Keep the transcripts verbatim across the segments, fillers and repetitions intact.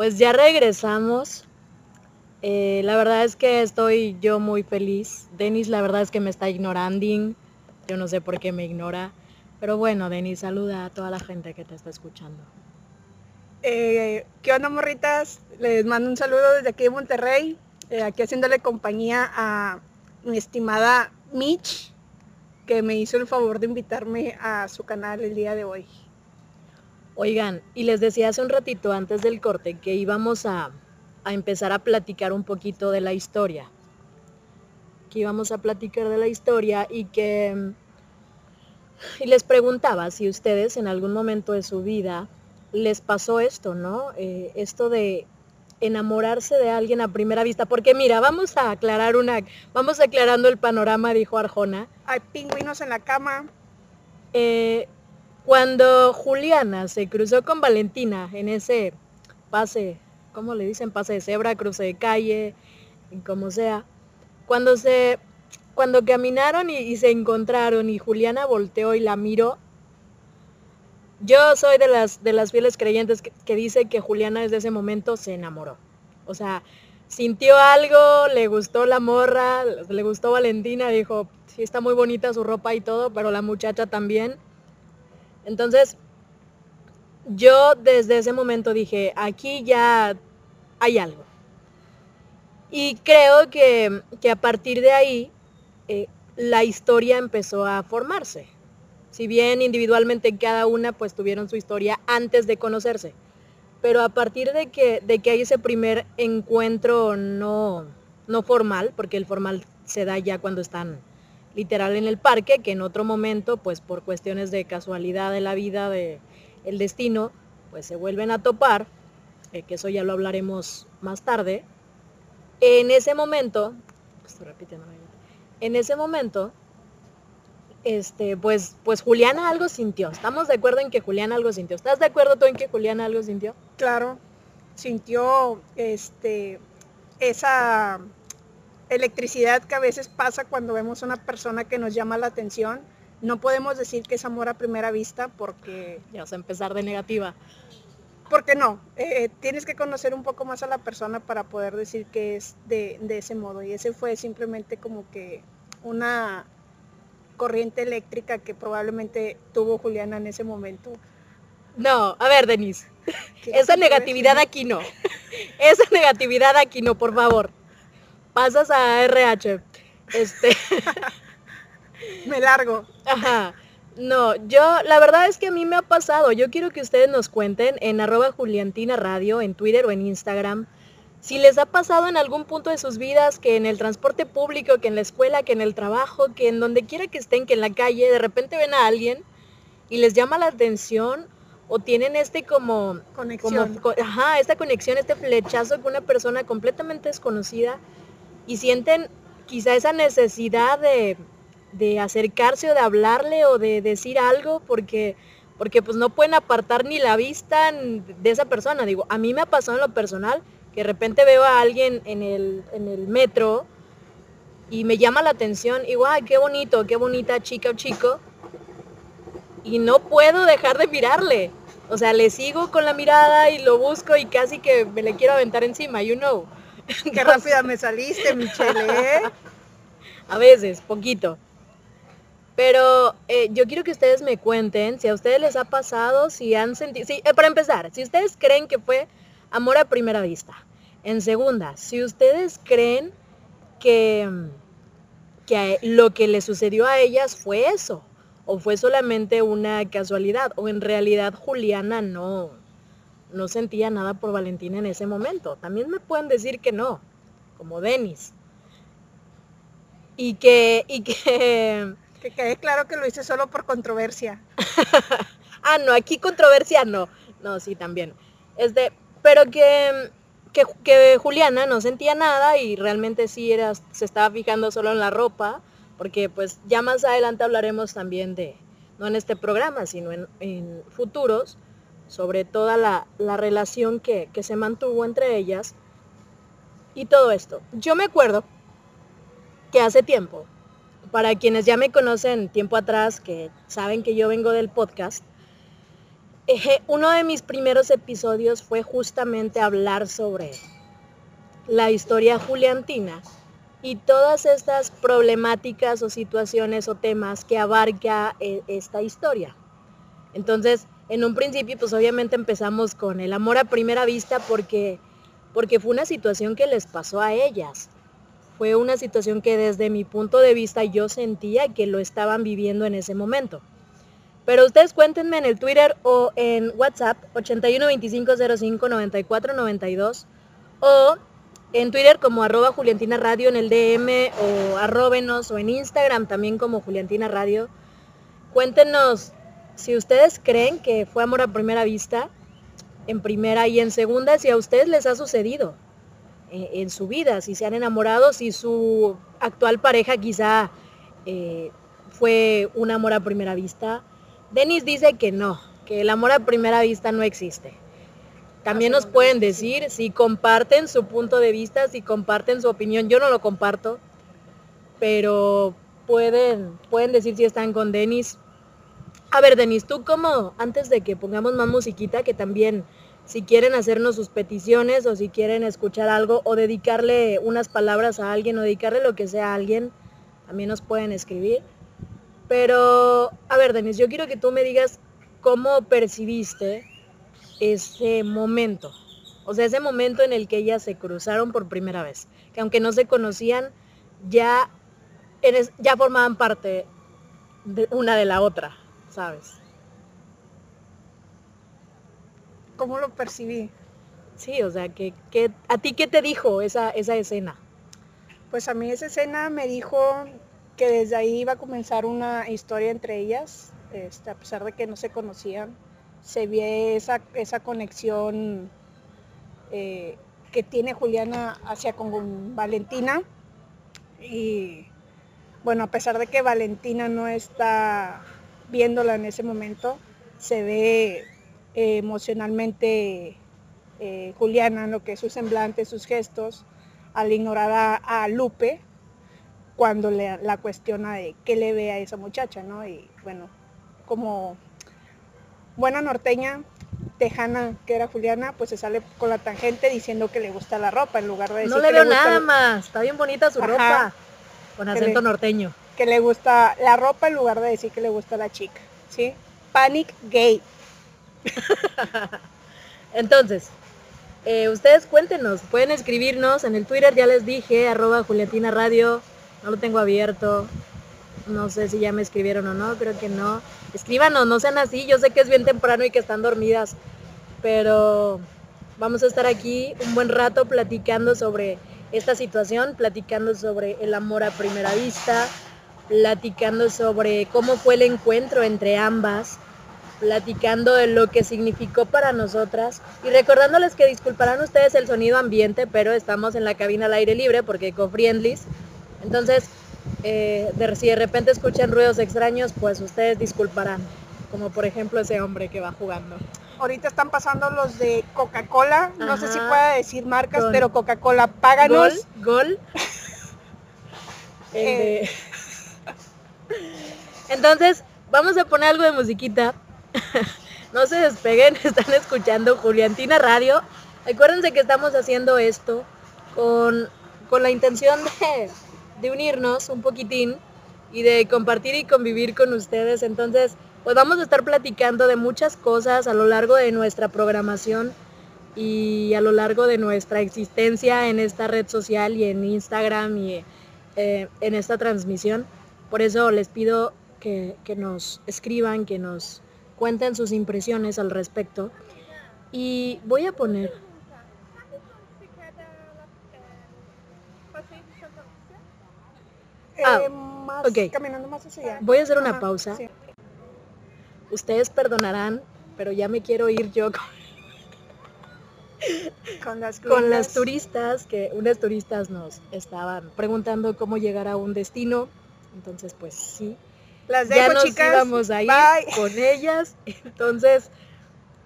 Pues ya regresamos, eh, la verdad es que estoy yo muy feliz. Denis la verdad es que me está ignorando, yo no sé por qué me ignora, pero bueno, Denis, saluda a toda la gente que te está escuchando. Eh, ¿Qué onda, morritas? Les mando un saludo desde aquí de Monterrey, eh, aquí haciéndole compañía a mi estimada Mitch, que me hizo el favor de invitarme a su canal el día de hoy. Oigan, y les decía hace un ratito antes del corte que íbamos a, a empezar a platicar un poquito de la historia. Que íbamos a platicar de la historia y que... Y les preguntaba si ustedes en algún momento de su vida les pasó esto, ¿no? Eh, esto de enamorarse de alguien a primera vista. Porque mira, vamos a aclarar una... Vamos aclarando el panorama, dijo Arjona. Hay pingüinos en la cama. Eh... Cuando Juliana se cruzó con Valentina en ese pase, ¿cómo le dicen? Pase de cebra, cruce de calle, como sea. Cuando se, cuando caminaron y, y se encontraron y Juliana volteó y la miró. Yo soy de las, de las fieles creyentes que, que dice que Juliana desde ese momento se enamoró. O sea, sintió algo, le gustó la morra, le gustó Valentina, dijo, sí está muy bonita su ropa y todo, pero la muchacha también. Entonces, yo desde ese momento dije, aquí ya hay algo. Y creo que, que a partir de ahí, eh, la historia empezó a formarse. Si bien individualmente cada una pues tuvieron su historia antes de conocerse. Pero a partir de que, de que hay ese primer encuentro no, no formal, porque el formal se da ya cuando están... literal en el parque, que en otro momento, pues por cuestiones de casualidad de la vida, de el destino, pues se vuelven a topar, eh, que eso ya lo hablaremos más tarde. En ese momento, estoy repitiendo, en ese momento, este, pues, pues Juliana algo sintió. ¿Estamos de acuerdo en que Juliana algo sintió? ¿Estás de acuerdo tú en que Juliana algo sintió? Claro, sintió este esa... electricidad que a veces pasa cuando vemos a una persona que nos llama la atención. No podemos decir que es amor a primera vista porque... Ya vas a empezar de negativa. Porque no, eh, tienes que conocer un poco más a la persona para poder decir que es de, de ese modo. Y ese fue simplemente como que una corriente eléctrica que probablemente tuvo Juliana en ese momento. No, a ver, Denise, esa negatividad aquí no. Esa negatividad aquí no, por favor. Pasas a R H. Este. Me largo. Ajá. No, yo, la verdad es que a mí me ha pasado. Yo quiero que ustedes nos cuenten en arroba Juliantina Radio, en Twitter o en Instagram, Si les ha pasado en algún punto de sus vidas que en el transporte público, que en la escuela, que en el trabajo, que en donde quiera que estén, que en la calle, de repente ven a alguien y les llama la atención o tienen este como... Conexión. Como, ajá, esta conexión, este flechazo con una persona completamente desconocida y sienten quizá esa necesidad de, de acercarse o de hablarle o de decir algo porque... porque pues no pueden apartar ni la vista de esa persona. Digo, a mí me ha pasado en lo personal que de repente veo a alguien en el, en el metro y me llama la atención y guau, qué bonito, qué bonita chica o chico, y no puedo dejar de mirarle. O sea, le sigo con la mirada y lo busco y casi que me le quiero aventar encima, you know. Entonces, qué rápida me saliste, Michelle, ¿eh? A veces, poquito. Pero eh, yo quiero que ustedes me cuenten si a ustedes les ha pasado, si han sentido... Si, eh, para empezar, si ustedes creen que fue amor a primera vista. En segunda, si ustedes creen que, que lo que les sucedió a ellas fue eso, o fue solamente una casualidad, o en realidad Juliana no, no sentía nada por Valentina en ese momento. También me pueden decir que no, como Denis. Y que... Y que Que quede claro que lo hice solo por controversia. Ah, no, aquí controversia no. No, sí, también. Este, pero que, que, que Juliana no sentía nada y realmente sí era, se estaba fijando solo en la ropa, porque pues ya más adelante hablaremos también de, no en este programa, sino en, en futuros, sobre toda la, la relación que, que se mantuvo entre ellas y todo esto. Yo me acuerdo que hace tiempo, para quienes ya me conocen tiempo atrás, que saben que yo vengo del podcast, eh, uno de mis primeros episodios fue justamente hablar sobre la historia juliantina y todas estas problemáticas o situaciones o temas que abarca eh, esta historia. Entonces, en un principio, pues obviamente empezamos con el amor a primera vista porque, porque fue una situación que les pasó a ellas. Fue una situación que desde mi punto de vista yo sentía que lo estaban viviendo en ese momento. Pero ustedes cuéntenme en el Twitter o en WhatsApp ochenta y uno, veinticinco, cero cinco, noventa y cuatro, noventa y dos o en Twitter como arroba Juliantina Radio en el D M o arróbenos o en Instagram también como Juliantina Radio. Cuéntenos si ustedes creen que fue amor a primera vista, en primera y en segunda, si a ustedes les ha sucedido en su vida, si se han enamorado, si su actual pareja quizá eh, fue un amor a primera vista. Denis dice que no, que el amor a primera vista no existe. También nos pueden decir si comparten su punto de vista, si comparten su opinión. Yo no lo comparto, pero pueden, pueden decir si están con Denis. A ver, Denis, tú cómo, antes de que pongamos más musiquita, que también... Si quieren hacernos sus peticiones o si quieren escuchar algo o dedicarle unas palabras a alguien o dedicarle lo que sea a alguien, también nos pueden escribir. Pero, a ver, Denis, yo quiero que tú me digas cómo percibiste ese momento. O sea, ese momento en el que ellas se cruzaron por primera vez. Que aunque no se conocían, ya, eres, ya formaban parte de una de la otra, ¿sabes? ¿Cómo lo percibí? Sí, o sea, que, que ¿a ti qué te dijo esa, esa escena? Pues a mí esa escena me dijo que desde ahí iba a comenzar una historia entre ellas, este, a pesar de que no se conocían, se vio esa, esa conexión eh, que tiene Juliana hacia con Valentina, y bueno, a pesar de que Valentina no está viéndola en ese momento, se ve... Eh, emocionalmente eh, Juliana, en lo que es su semblante, sus gestos, al ignorar a, a Lupe cuando le, la cuestiona de qué le ve a esa muchacha, ¿no? Y bueno, como buena norteña, tejana que era Juliana, pues se sale con la tangente diciendo que le gusta la ropa en lugar de decir no le veo nada el... más, está bien bonita su Ajá, ropa, con acento le, norteño. Que le gusta la ropa en lugar de decir que le gusta la chica, ¿sí? Panic gay. Entonces, eh, ustedes cuéntenos, pueden escribirnos en el Twitter, ya les dije, arroba Juliantina Radio, no lo tengo abierto, no sé si ya me escribieron o no, creo que no. Escríbanos, no sean así, yo sé que es bien temprano y que están dormidas, pero Vamos a estar aquí un buen rato platicando sobre esta situación, platicando sobre el amor a primera vista, platicando sobre cómo fue el encuentro entre ambas, platicando de lo que significó para nosotras y recordándoles que disculparán ustedes el sonido ambiente, pero estamos en la cabina al aire libre porque eco-friendlies. Entonces, eh, de, si de repente escuchan ruidos extraños, pues ustedes disculparán, como por ejemplo ese hombre que va jugando. Ahorita están pasando los de Coca-Cola, no sé si pueda decir marcas, gol. Pero Coca-Cola, páganos. Gol, gol. El de... Entonces, vamos a poner algo de musiquita. No se despeguen, están escuchando Juliantina Radio. Acuérdense que estamos haciendo esto con, con la intención de, de unirnos un poquitín y de compartir y convivir con ustedes. Entonces, pues vamos a estar platicando de muchas cosas a lo largo de nuestra programación y a lo largo de nuestra existencia en esta red social y en Instagram y eh, en esta transmisión. Por eso les pido que, que nos escriban, que nos cuenten sus impresiones al respecto. Y voy a poner... Ah, ok. Voy a hacer una pausa. Ustedes perdonarán, pero ya me quiero ir yo con, con, las, con las turistas, que unas turistas nos estaban preguntando cómo llegar a un destino. Entonces, pues sí, las dejo, ya nos chicas. Íbamos a ir Bye. Con ellas. Entonces,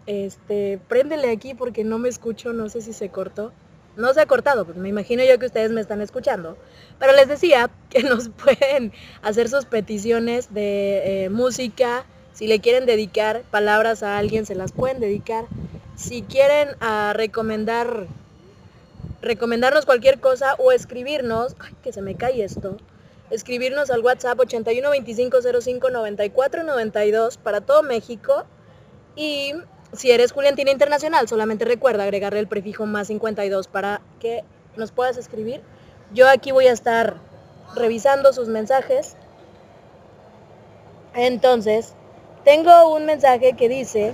este, préndele aquí porque no me escucho, no sé si se cortó. No se ha cortado, pues me imagino yo que ustedes me están escuchando. Pero les decía que nos pueden hacer sus peticiones de eh, música. Si le quieren dedicar palabras a alguien, se las pueden dedicar. Si quieren a recomendar, recomendarnos cualquier cosa o escribirnos, ay, que se me cae esto, escribirnos al WhatsApp ochenta y uno, veinticinco, cero cinco, noventa y cuatro, noventa y dos para todo México. Y si eres Juliantina Internacional, solamente recuerda agregarle el prefijo más cincuenta y dos para que nos puedas escribir. Yo aquí voy a estar revisando sus mensajes. Entonces... tengo un mensaje que dice,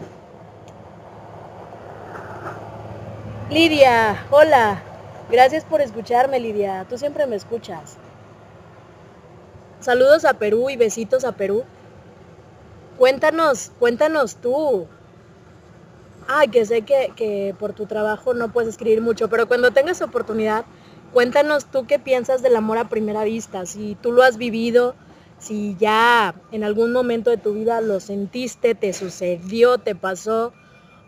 Lidia, hola, gracias por escucharme, Lidia, tú siempre me escuchas. Saludos a Perú y besitos a Perú. Cuéntanos, cuéntanos tú. Ay, que sé que, que por tu trabajo no puedes escribir mucho, pero cuando tengas oportunidad, cuéntanos tú qué piensas del amor a primera vista, si tú lo has vivido. Si ya en algún momento de tu vida lo sentiste, te sucedió, te pasó,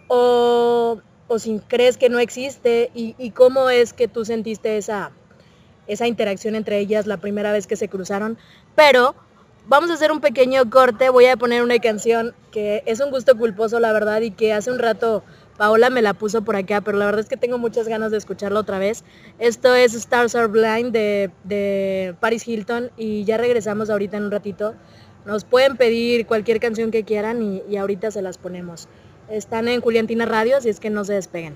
o, o si crees que no existe, y, y cómo es que tú sentiste esa, esa interacción entre ellas la primera vez que se cruzaron. Pero vamos a hacer un pequeño corte, voy a poner una canción que es un gusto culposo, la verdad, y que hace un rato Paola me la puso por acá, pero la verdad es que tengo muchas ganas de escucharla otra vez. Esto es Stars Are Blind de, de Paris Hilton y ya regresamos ahorita en un ratito. Nos pueden pedir cualquier canción que quieran y, y ahorita se las ponemos. Están en Juliantina Radio, así es que no se despeguen.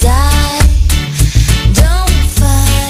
I don't find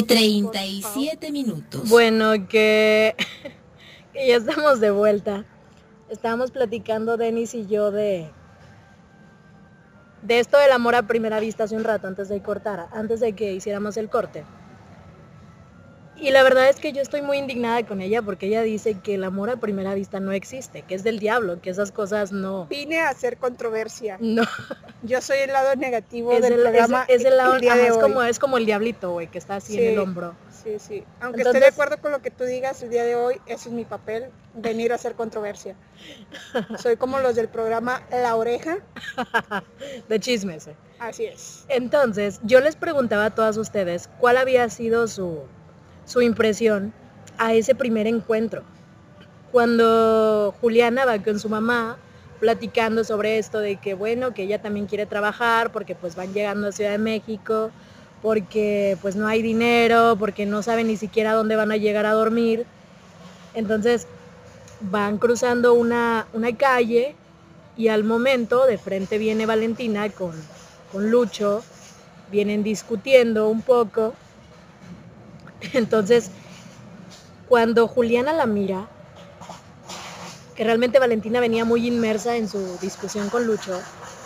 y treinta y siete minutos. Bueno, que, que ya estamos de vuelta. Estábamos platicando, Denis y yo, de, de esto del amor a primera vista hace un rato, antes de cortar, antes de que hiciéramos el corte. Y la verdad es que yo estoy muy indignada con ella porque ella dice que el amor a primera vista no existe, que es del diablo, que esas cosas no... Vine a hacer controversia. No. Yo soy el lado negativo es del el, programa. Es, es el lado el día ajá, de es, hoy. Como, es como el diablito, güey, que está así sí, en el hombro. Sí, sí. Aunque entonces, estoy de acuerdo con lo que tú digas el día de hoy, ese es mi papel, venir a hacer controversia. Soy como los del programa La Oreja. De chismes. Eh. Así es. Entonces, yo les preguntaba a todas ustedes cuál había sido su... su impresión a ese primer encuentro, cuando Juliana va con su mamá platicando sobre esto de que bueno, que ella también quiere trabajar porque pues van llegando a Ciudad de México, porque pues no hay dinero, porque no saben ni siquiera dónde van a llegar a dormir. Entonces van cruzando una, una calle y al momento de frente viene Valentina con, con Lucho, vienen discutiendo un poco. Entonces, cuando Juliana la mira, que realmente Valentina venía muy inmersa en su discusión con Lucho,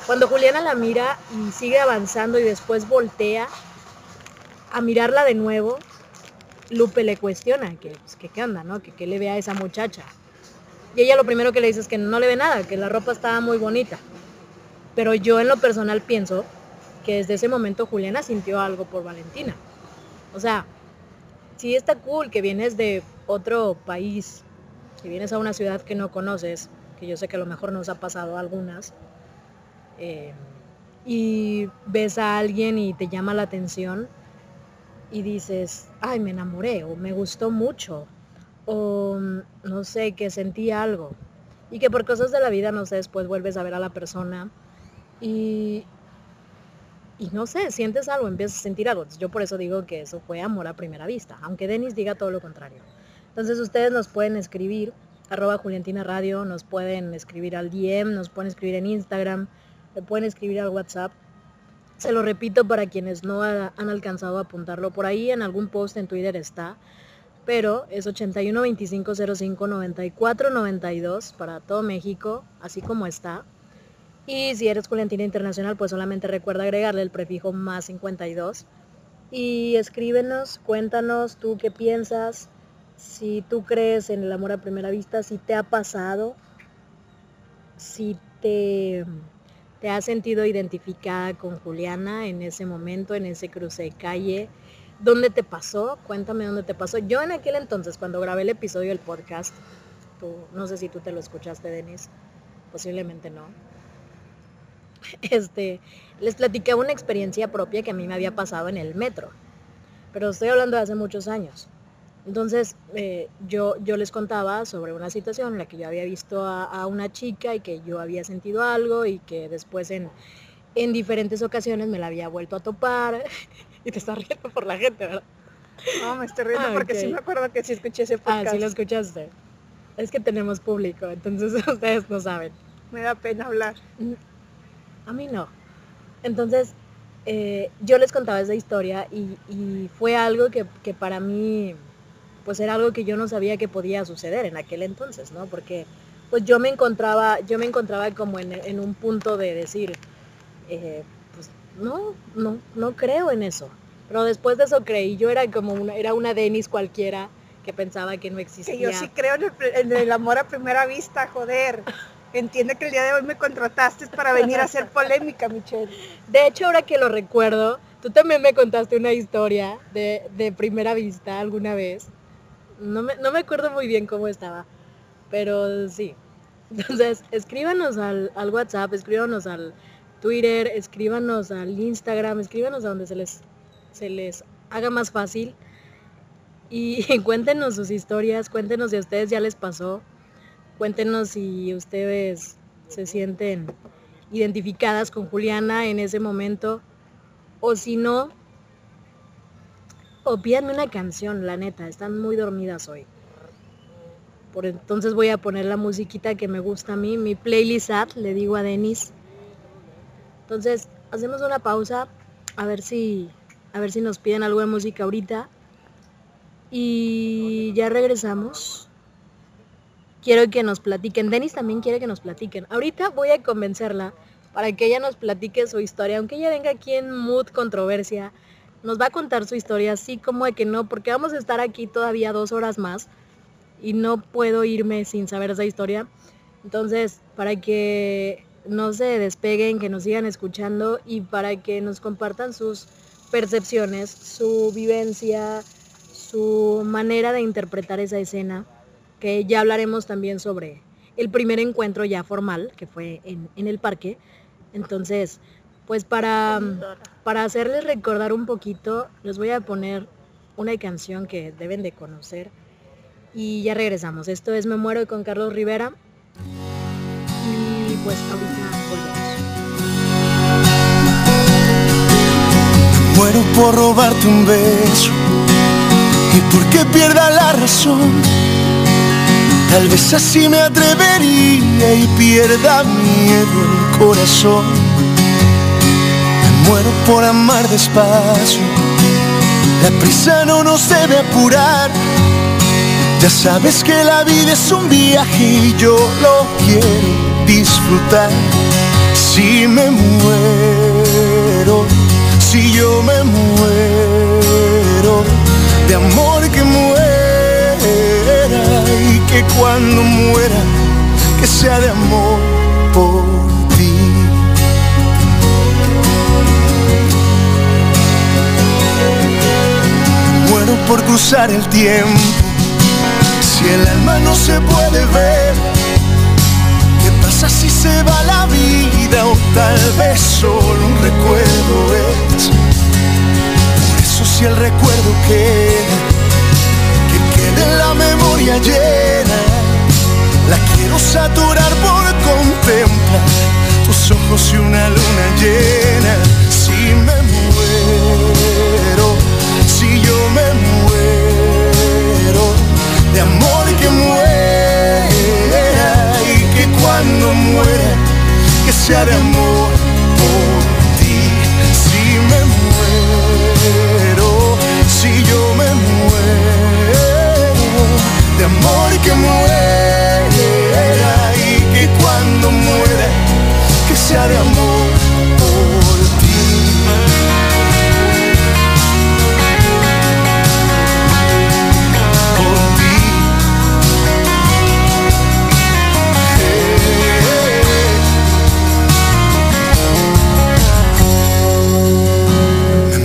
cuando Juliana la mira y sigue avanzando y después voltea a mirarla de nuevo, Lupe le cuestiona que, pues, que qué onda, ¿no? Que qué le ve a esa muchacha. Y ella lo primero que le dice es que no le ve nada, que la ropa estaba muy bonita. Pero yo en lo personal pienso que desde ese momento Juliana sintió algo por Valentina. O sea... sí está cool que vienes de otro país, que vienes a una ciudad que no conoces, que yo sé que a lo mejor nos ha pasado a algunas, eh, y ves a alguien y te llama la atención y dices, ay, me enamoré, o me gustó mucho, o no sé, que sentí algo, y que por cosas de la vida, no sé, después vuelves a ver a la persona y... y no sé, sientes algo, empiezas a sentir algo. Yo por eso digo que eso fue amor a primera vista, aunque Denis diga todo lo contrario. Entonces ustedes nos pueden escribir, arroba Juliantina Radio, nos pueden escribir al D M, nos pueden escribir en Instagram, le pueden escribir al WhatsApp. Se lo repito para quienes no ha, han alcanzado a apuntarlo por ahí, en algún post en Twitter está, pero es ochenta y uno, veinticinco, cero cinco, noventa y cuatro, noventa y dos para todo México, así como está. Y si eres Juliantina Internacional, pues solamente recuerda agregarle el prefijo más cincuenta y dos. Y escríbenos, cuéntanos tú qué piensas, si tú crees en el amor a primera vista, si te ha pasado, si te, te has sentido identificada con Juliana en ese momento, en ese cruce de calle. ¿Dónde te pasó? Cuéntame dónde te pasó. Yo en aquel entonces, cuando grabé el episodio del podcast, tú, no sé si tú te lo escuchaste, Denis, posiblemente no. Este, les platicaba una experiencia propia que a mí me había pasado en el metro, pero estoy hablando de hace muchos años. Entonces eh, yo, yo les contaba sobre una situación en la que yo había visto a, a una chica y que yo había sentido algo y que después en, en diferentes ocasiones me la había vuelto a topar. Y te estás riendo por la gente, ¿verdad? No, me estoy riendo ah, porque okay. Sí me acuerdo que sí escuché ese podcast. Ah, sí lo escuchaste. Es que tenemos público, entonces ustedes no saben. Me da pena hablar. A mí no. Entonces, eh, yo les contaba esa historia y, y fue algo que, que para mí, pues era algo que yo no sabía que podía suceder en aquel entonces, ¿no? Porque pues yo me encontraba, yo me encontraba como en, en un punto de decir, eh, pues no, no, no creo en eso. Pero después de eso creí, yo era como una, era una Denis cualquiera que pensaba que no existía. Que yo sí creo en el, en el amor a primera vista, joder. Entiende que el día de hoy me contrataste para venir a hacer polémica, Michelle. De hecho, ahora que lo recuerdo, tú también me contaste una historia de, de primera vista alguna vez. No me, no me acuerdo muy bien cómo estaba, pero sí. Entonces, escríbanos al, al WhatsApp, escríbanos al Twitter, escríbanos al Instagram, escríbanos a donde se les, se les haga más fácil. Y, y cuéntenos sus historias, cuéntenos si a ustedes ya les pasó. Cuéntenos si ustedes se sienten identificadas con Juliana en ese momento, o si no, o pídanme una canción, la neta, están muy dormidas hoy. Por entonces voy a poner la musiquita que me gusta a mí, mi playlist ad, le digo a Denis. Entonces, hacemos una pausa, a ver si, a ver si nos piden algo de música ahorita, y ya regresamos. Quiero que nos platiquen. Dennis también quiere que nos platiquen. Ahorita voy a convencerla para que ella nos platique su historia. Aunque ella venga aquí en mood controversia, nos va a contar su historia, así como de que no, porque vamos a estar aquí todavía dos horas más y no puedo irme sin saber esa historia. Entonces, para que no se despeguen, que nos sigan escuchando y para que nos compartan sus percepciones, su vivencia, su manera de interpretar esa escena, que ya hablaremos también sobre el primer encuentro ya formal, que fue en, en el parque. Entonces, pues para, para hacerles recordar un poquito, les voy a poner una canción que deben de conocer. Y ya regresamos. Esto es Me Muero con Carlos Rivera. Y pues ahorita volvemos. Muero por robarte un beso y porque pierda la razón. Tal vez así me atrevería y pierda miedo el corazón. Me muero por amar despacio. La prisa no nos debe apurar. Ya sabes que la vida es un viaje y yo lo quiero disfrutar. Si me muero, si yo me muero, de amor que muera y que cuando muera, que sea de amor por ti. Muero por cruzar el tiempo. Si el alma no se puede ver, ¿qué pasa si se va la vida? O tal vez solo un recuerdo es. Por eso si el recuerdo queda, que quede en la memoria llena. La quiero saturar por contemplar tus ojos y una luna llena. Si me muero, si yo me muero, de amor que muera y que cuando muera, que sea de amor por ti. Si me muero, si yo me muero, de amor que muera y que cuando muera, que sea de amor por ti.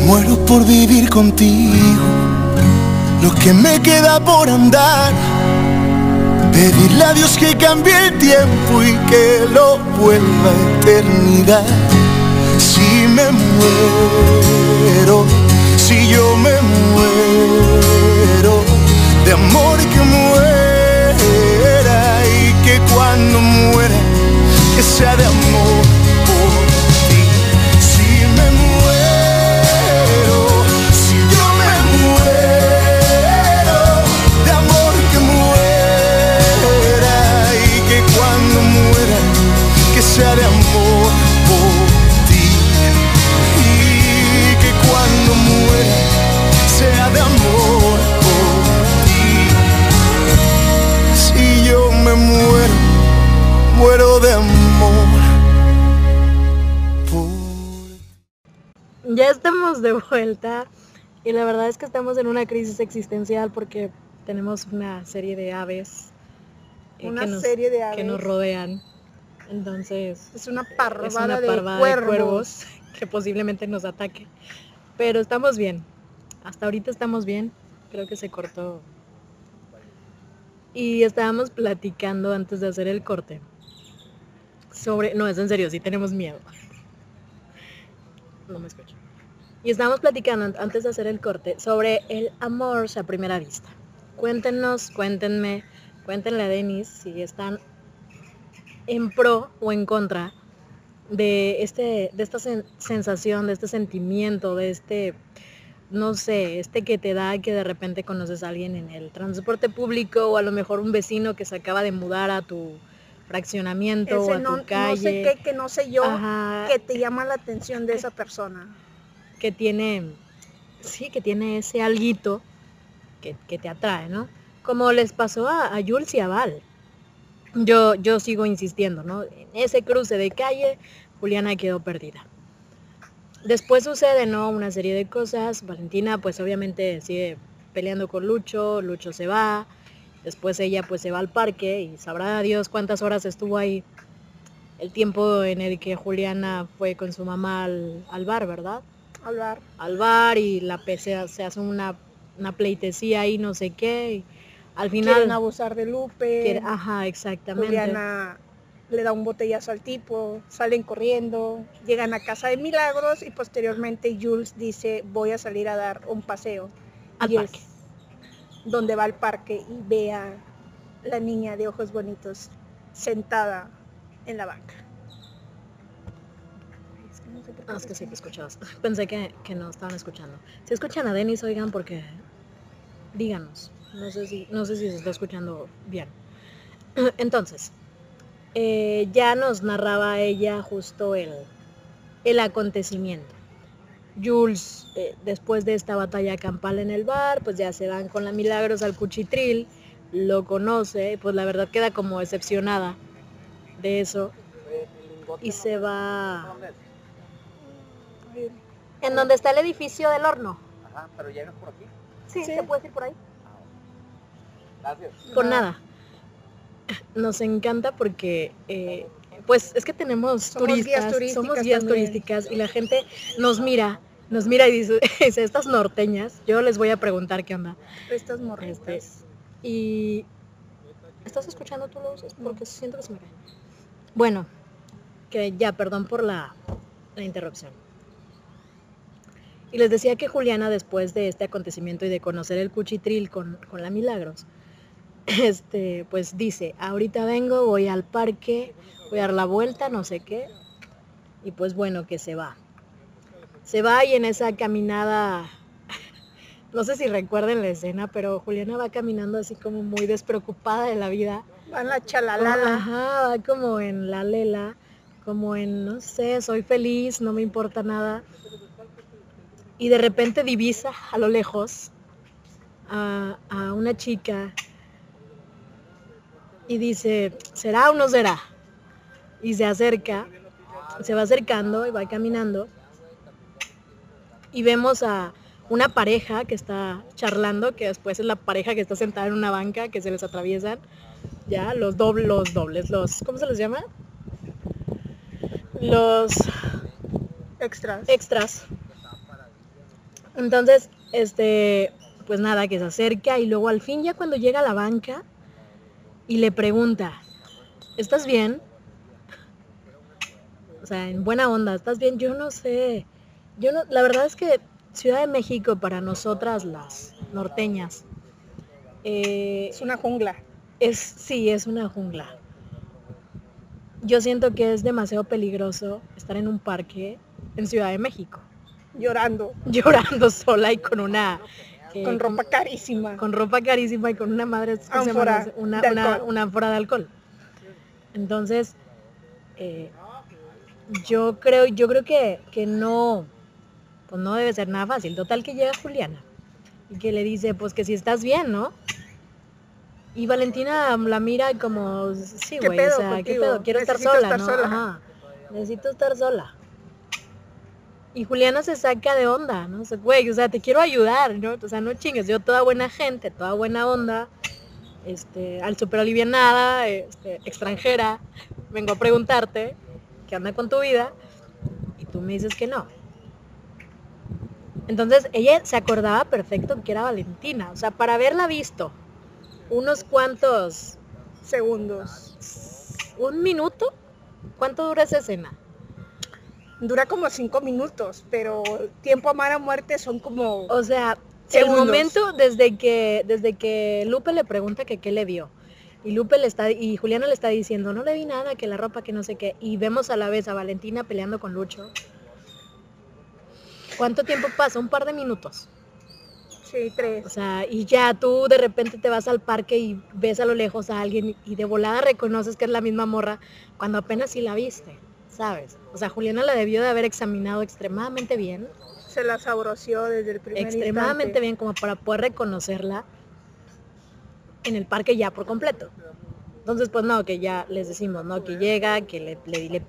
Muero por vivir contigo, lo que me queda por andar. Pedirle a Dios que cambie el tiempo y que lo vuelva eternidad. Si me muero, si yo me muero, de amor que muera y que cuando muera, que sea de amor. Que sea de amor por ti y que cuando muera sea de amor por ti. Si yo me muero, muero de amor por... Ya estamos de vuelta y la verdad es que estamos en una crisis existencial porque tenemos una serie de aves, eh, una que nos, serie de aves que nos rodean. Entonces, es una parvada, es una parvada de, cuervos. de cuervos que posiblemente nos ataque. Pero estamos bien. Hasta ahorita estamos bien. Creo que se cortó. Y estábamos platicando antes de hacer el corte. Sobre... No, es en serio, sí tenemos miedo. No me escucho. Y estábamos platicando antes de hacer el corte sobre el amor a primera vista. Cuéntenos, cuéntenme, cuéntenle a Denis si están... en pro o en contra de este de esta sen- sensación, de este sentimiento, de este, no sé, este que te da que de repente conoces a alguien en el transporte público o a lo mejor un vecino que se acaba de mudar a tu fraccionamiento Ese o a no, tu calle. No sé qué, que no sé yo, Ajá, que te llama la atención de que, esa persona. Que tiene, sí, que tiene ese alguito que, que te atrae, ¿no? Como les pasó a, a Jules y a Val. Yo, yo sigo insistiendo, ¿no? En ese cruce de calle, Juliana quedó perdida. Después sucede, ¿no? Una serie de cosas. Valentina, pues obviamente sigue peleando con Lucho, Lucho se va. Después ella pues se va al parque y sabrá Dios cuántas horas estuvo ahí. El tiempo en el que Juliana fue con su mamá al, al bar, ¿verdad? Al bar. Al bar y la P C se hace una, una pleitesía ahí, no sé qué. Y al final... Quieren abusar de Lupe. Quiere, ajá, exactamente. Juliana le da un botellazo al tipo, salen corriendo, llegan a casa de Milagros y posteriormente Jules dice, voy a salir a dar un paseo. Al Jules, parque. Donde va al parque y ve a la niña de ojos bonitos sentada en la banca. Es que no sé por qué. Ah, es que sí te escuchabas. Pensé que, que no estaban escuchando. Si escuchan a Denis, oigan, porque díganos. No sé si, no sé si se está escuchando bien. Entonces, eh, ya nos narraba ella justo el, el acontecimiento. Jules, eh, después de esta batalla campal en el bar, pues ya se van con la Milagros al cuchitril, lo conoce, pues la verdad queda como decepcionada de eso y se va... ¿En donde está el edificio del horno? Ajá, pero llegas por aquí. Sí, sí. ¿Te puedes ir por ahí? Gracias. Por nada. Nos encanta porque... Eh, pues es que tenemos somos turistas, guías somos guías también. turísticas y la gente nos mira, nos mira y dice, estas norteñas, yo les voy a preguntar qué onda. Estas morritas. Este, y ¿estás escuchando tú los? Porque siento que se me cae. Bueno, que ya, perdón por la, la interrupción. Y les decía que Juliana, después de este acontecimiento y de conocer el cuchitril con, con la Milagros, este, pues dice, ahorita vengo, voy al parque, voy a dar la vuelta, no sé qué. Y pues bueno, que se va. Se va y en esa caminada, no sé si recuerden la escena, pero Juliana va caminando así como muy despreocupada de la vida. Va en la chalalala. Ajá, va como en la lela, como en, no sé, soy feliz, no me importa nada. Y de repente divisa a lo lejos a, a una chica y dice, ¿será o no será? Y se acerca, se va acercando y va caminando. Y vemos a una pareja que está charlando, que después es la pareja que está sentada en una banca, que se les atraviesan, ya, los dobles, los dobles, los, ¿cómo se les llama? Los... Extras. Extras. Entonces, este, pues nada, que se acerca y luego al fin ya cuando llega a la banca y le pregunta, ¿estás bien? O sea, en buena onda, ¿estás bien? Yo no sé. Yo no, la verdad es que Ciudad de México para nosotras las norteñas eh, es una jungla. Es, sí, es una jungla. Yo siento que es demasiado peligroso estar en un parque en Ciudad de México. Llorando. Llorando sola y con una... Eh, con ropa carísima. Con ropa carísima y con una madre... Ánfora una, de una, una ánfora de alcohol. Entonces... Eh, Yo creo, yo creo que, que no, pues no debe ser nada fácil. Total que llega Juliana y que le dice, pues que si estás bien, ¿no? Y Valentina la mira como, sí, güey, o sea, ¿qué pedo? Quiero estar sola, ¿no? Ajá, necesito estar sola. Y Juliana se saca de onda, ¿no? O sea, güey, o sea, te quiero ayudar, ¿no? O sea, no chingues, yo toda buena gente, toda buena onda, este, al súper alivianada, este, extranjera, vengo a preguntarte. ¿Qué onda con tu vida? Y tú me dices que no. Entonces, ella se acordaba perfecto que era Valentina. O sea, para haberla visto unos cuantos... Segundos. ¿Un minuto? ¿Cuánto dura esa escena? Dura como cinco minutos, pero tiempo a amar a muerte son como... O sea, segundos. El momento desde que, desde que Lupe le pregunta que qué le vio. Y Lupe le está, y Juliana le está diciendo, no le vi nada, que la ropa, que no sé qué. Y vemos a la vez a Valentina peleando con Lucho. ¿Cuánto tiempo pasa? Un par de minutos. Sí, tres. O sea, y ya tú de repente te vas al parque y ves a lo lejos a alguien y de volada reconoces que es la misma morra cuando apenas sí la viste, ¿sabes? O sea, Juliana la debió de haber examinado extremadamente bien. se la saboreó desde el primer Extremadamente instante. Bien, como para poder reconocerla en el parque ya por completo. Entonces, pues no, que ya les decimos, ¿no? Que llega, que le, le, le,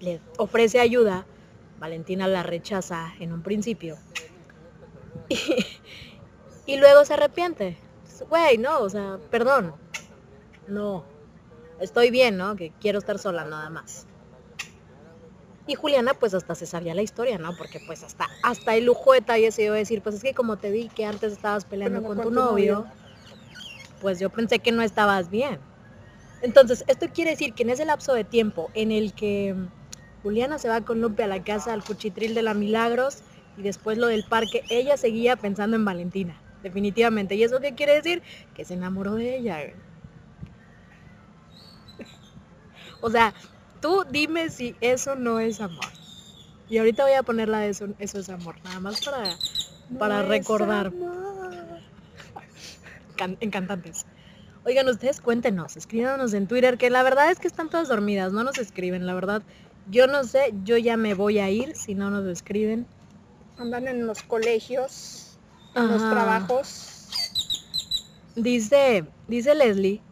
le ofrece ayuda. Valentina la rechaza en un principio. Y, y luego se arrepiente. Güey, no, o sea, perdón. No, estoy bien, ¿no? Que quiero estar sola nada más. Y Juliana pues hasta se sabía la historia, ¿no? Porque pues hasta hasta el lujo de detalles se iba a decir, pues es que como te vi que antes estabas peleando con tu novio, pues yo pensé que no estabas bien. Entonces, esto quiere decir que en ese lapso de tiempo en el que Juliana se va con Lupe a la casa, al cuchitril de la Milagros, y después lo del parque, ella seguía pensando en Valentina, definitivamente. ¿Y eso qué quiere decir? Que se enamoró de ella. O sea, tú dime si eso no es amor. Y ahorita voy a ponerla de eso, eso es amor, nada más para, para no recordar. Can, encantantes. Oigan, ustedes cuéntenos, escríbanos en Twitter, que la verdad es que están todas dormidas, no nos escriben, la verdad. Yo no sé, yo ya me voy a ir si no nos lo escriben. Andan en los colegios, en Ajá. los trabajos. Dice, dice Leslie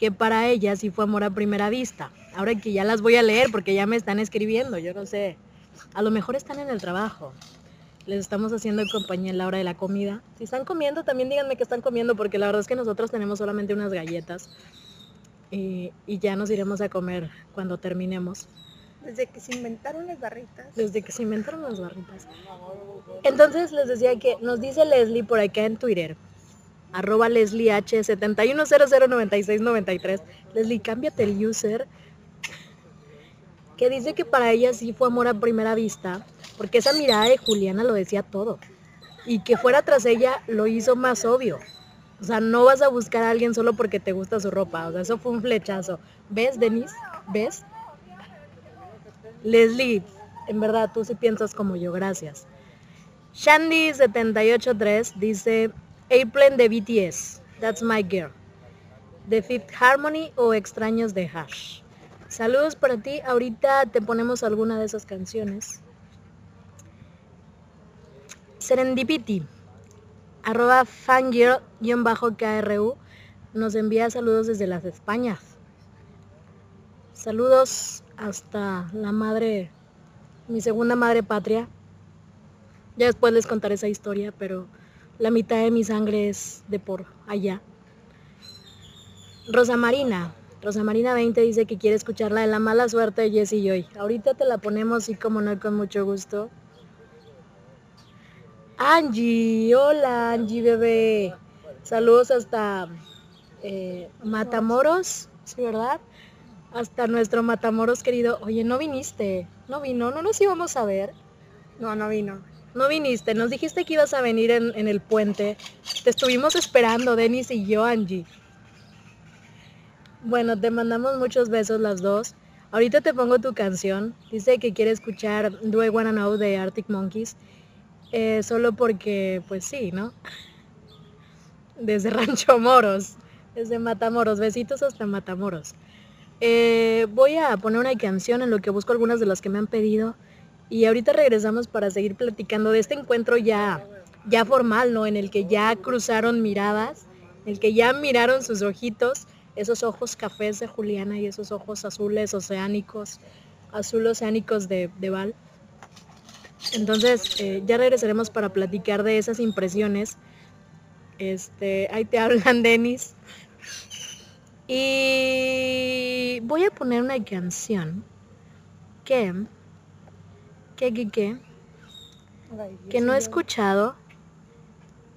que para ella sí fue amor a primera vista. Ahora que ya las voy a leer porque ya me están escribiendo, yo no sé. A lo mejor están en el trabajo. Les estamos haciendo compañía en la hora de la comida. Si están comiendo, también díganme que están comiendo, porque la verdad es que nosotros tenemos solamente unas galletas. Y, y ya nos iremos a comer cuando terminemos. Desde que se inventaron las barritas. Desde que se inventaron las barritas. Entonces les decía que nos dice Leslie por acá en Twitter, arroba Leslie H siete uno cero cero nueve seis nueve tres. Leslie, cámbiate el user. Que dice que para ella sí fue amor a primera vista, porque esa mirada de Juliana lo decía todo. Y que fuera tras ella lo hizo más obvio. O sea, no vas a buscar a alguien solo porque te gusta su ropa. O sea, eso fue un flechazo. ¿Ves, Denise? ¿Ves? Leslie, en verdad, tú sí piensas como yo, gracias. Shandy siete ocho tres dice, Airplane de B T S, That's My Girl, de Fifth Harmony o Extraños de Hash. Saludos para ti, ahorita te ponemos alguna de esas canciones. Serendipity, arroba fangirl-kru, nos envía saludos desde las Españas. Saludos hasta la madre, mi segunda madre patria. Ya después les contaré esa historia, pero la mitad de mi sangre es de por allá. Rosa Marina, Rosa Marina veinte dice que quiere escuchar la de la mala suerte de Jessy Joy. Ahorita te la ponemos y como no, con mucho gusto. Angie, hola Angie bebé. Saludos hasta eh, Matamoros, ¿sí, verdad? Hasta nuestro Matamoros querido. Oye, no viniste, no vino, no nos íbamos a ver. No, no vino. No viniste, nos dijiste que ibas a venir en, en el puente. Te estuvimos esperando, Denis y yo, Angie. Bueno, te mandamos muchos besos las dos. Ahorita te pongo tu canción. Dice que quiere escuchar Do I Wanna Know de Arctic Monkeys. Eh, solo porque, pues sí, ¿no? Desde Rancho Moros, desde Matamoros. Besitos hasta Matamoros. Eh, voy a poner una canción en lo que busco algunas de las que me han pedido. Y ahorita regresamos para seguir platicando de este encuentro ya, ya formal, ¿no? En el que ya cruzaron miradas, en el que ya miraron sus ojitos. Esos ojos cafés de Juliana y esos ojos azules oceánicos, azul oceánicos de, de Val. Entonces, eh, ya regresaremos para platicar de esas impresiones. Este, ahí te hablan, Denis. Y voy a poner una canción que, que, que, que, que no he escuchado.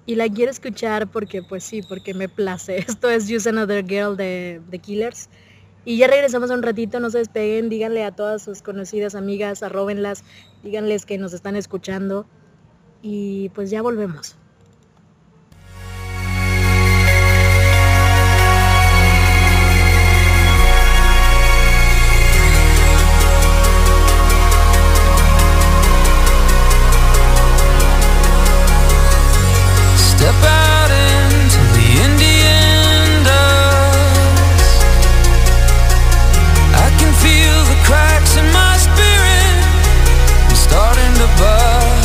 Y la quiero escuchar porque, pues sí, porque me place. Esto es Use Another Girl de, de Killers. Y ya regresamos un ratito, no se despeguen. Díganle a todas sus conocidas amigas, arróbenlas. Díganles que nos están escuchando. Y pues ya volvemos. Step out into the Indian dust. I can feel the cracks in my spirit. I'm starting to buzz.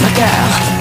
my girl.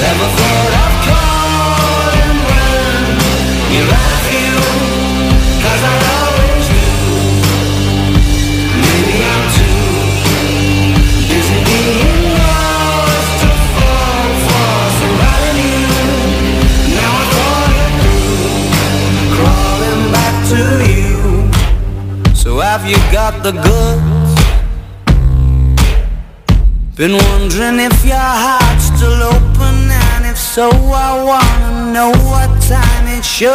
Never thought I'd call and run, have you got the goods? Been wondering if your heart's still open, and if so, I wanna know what time it should.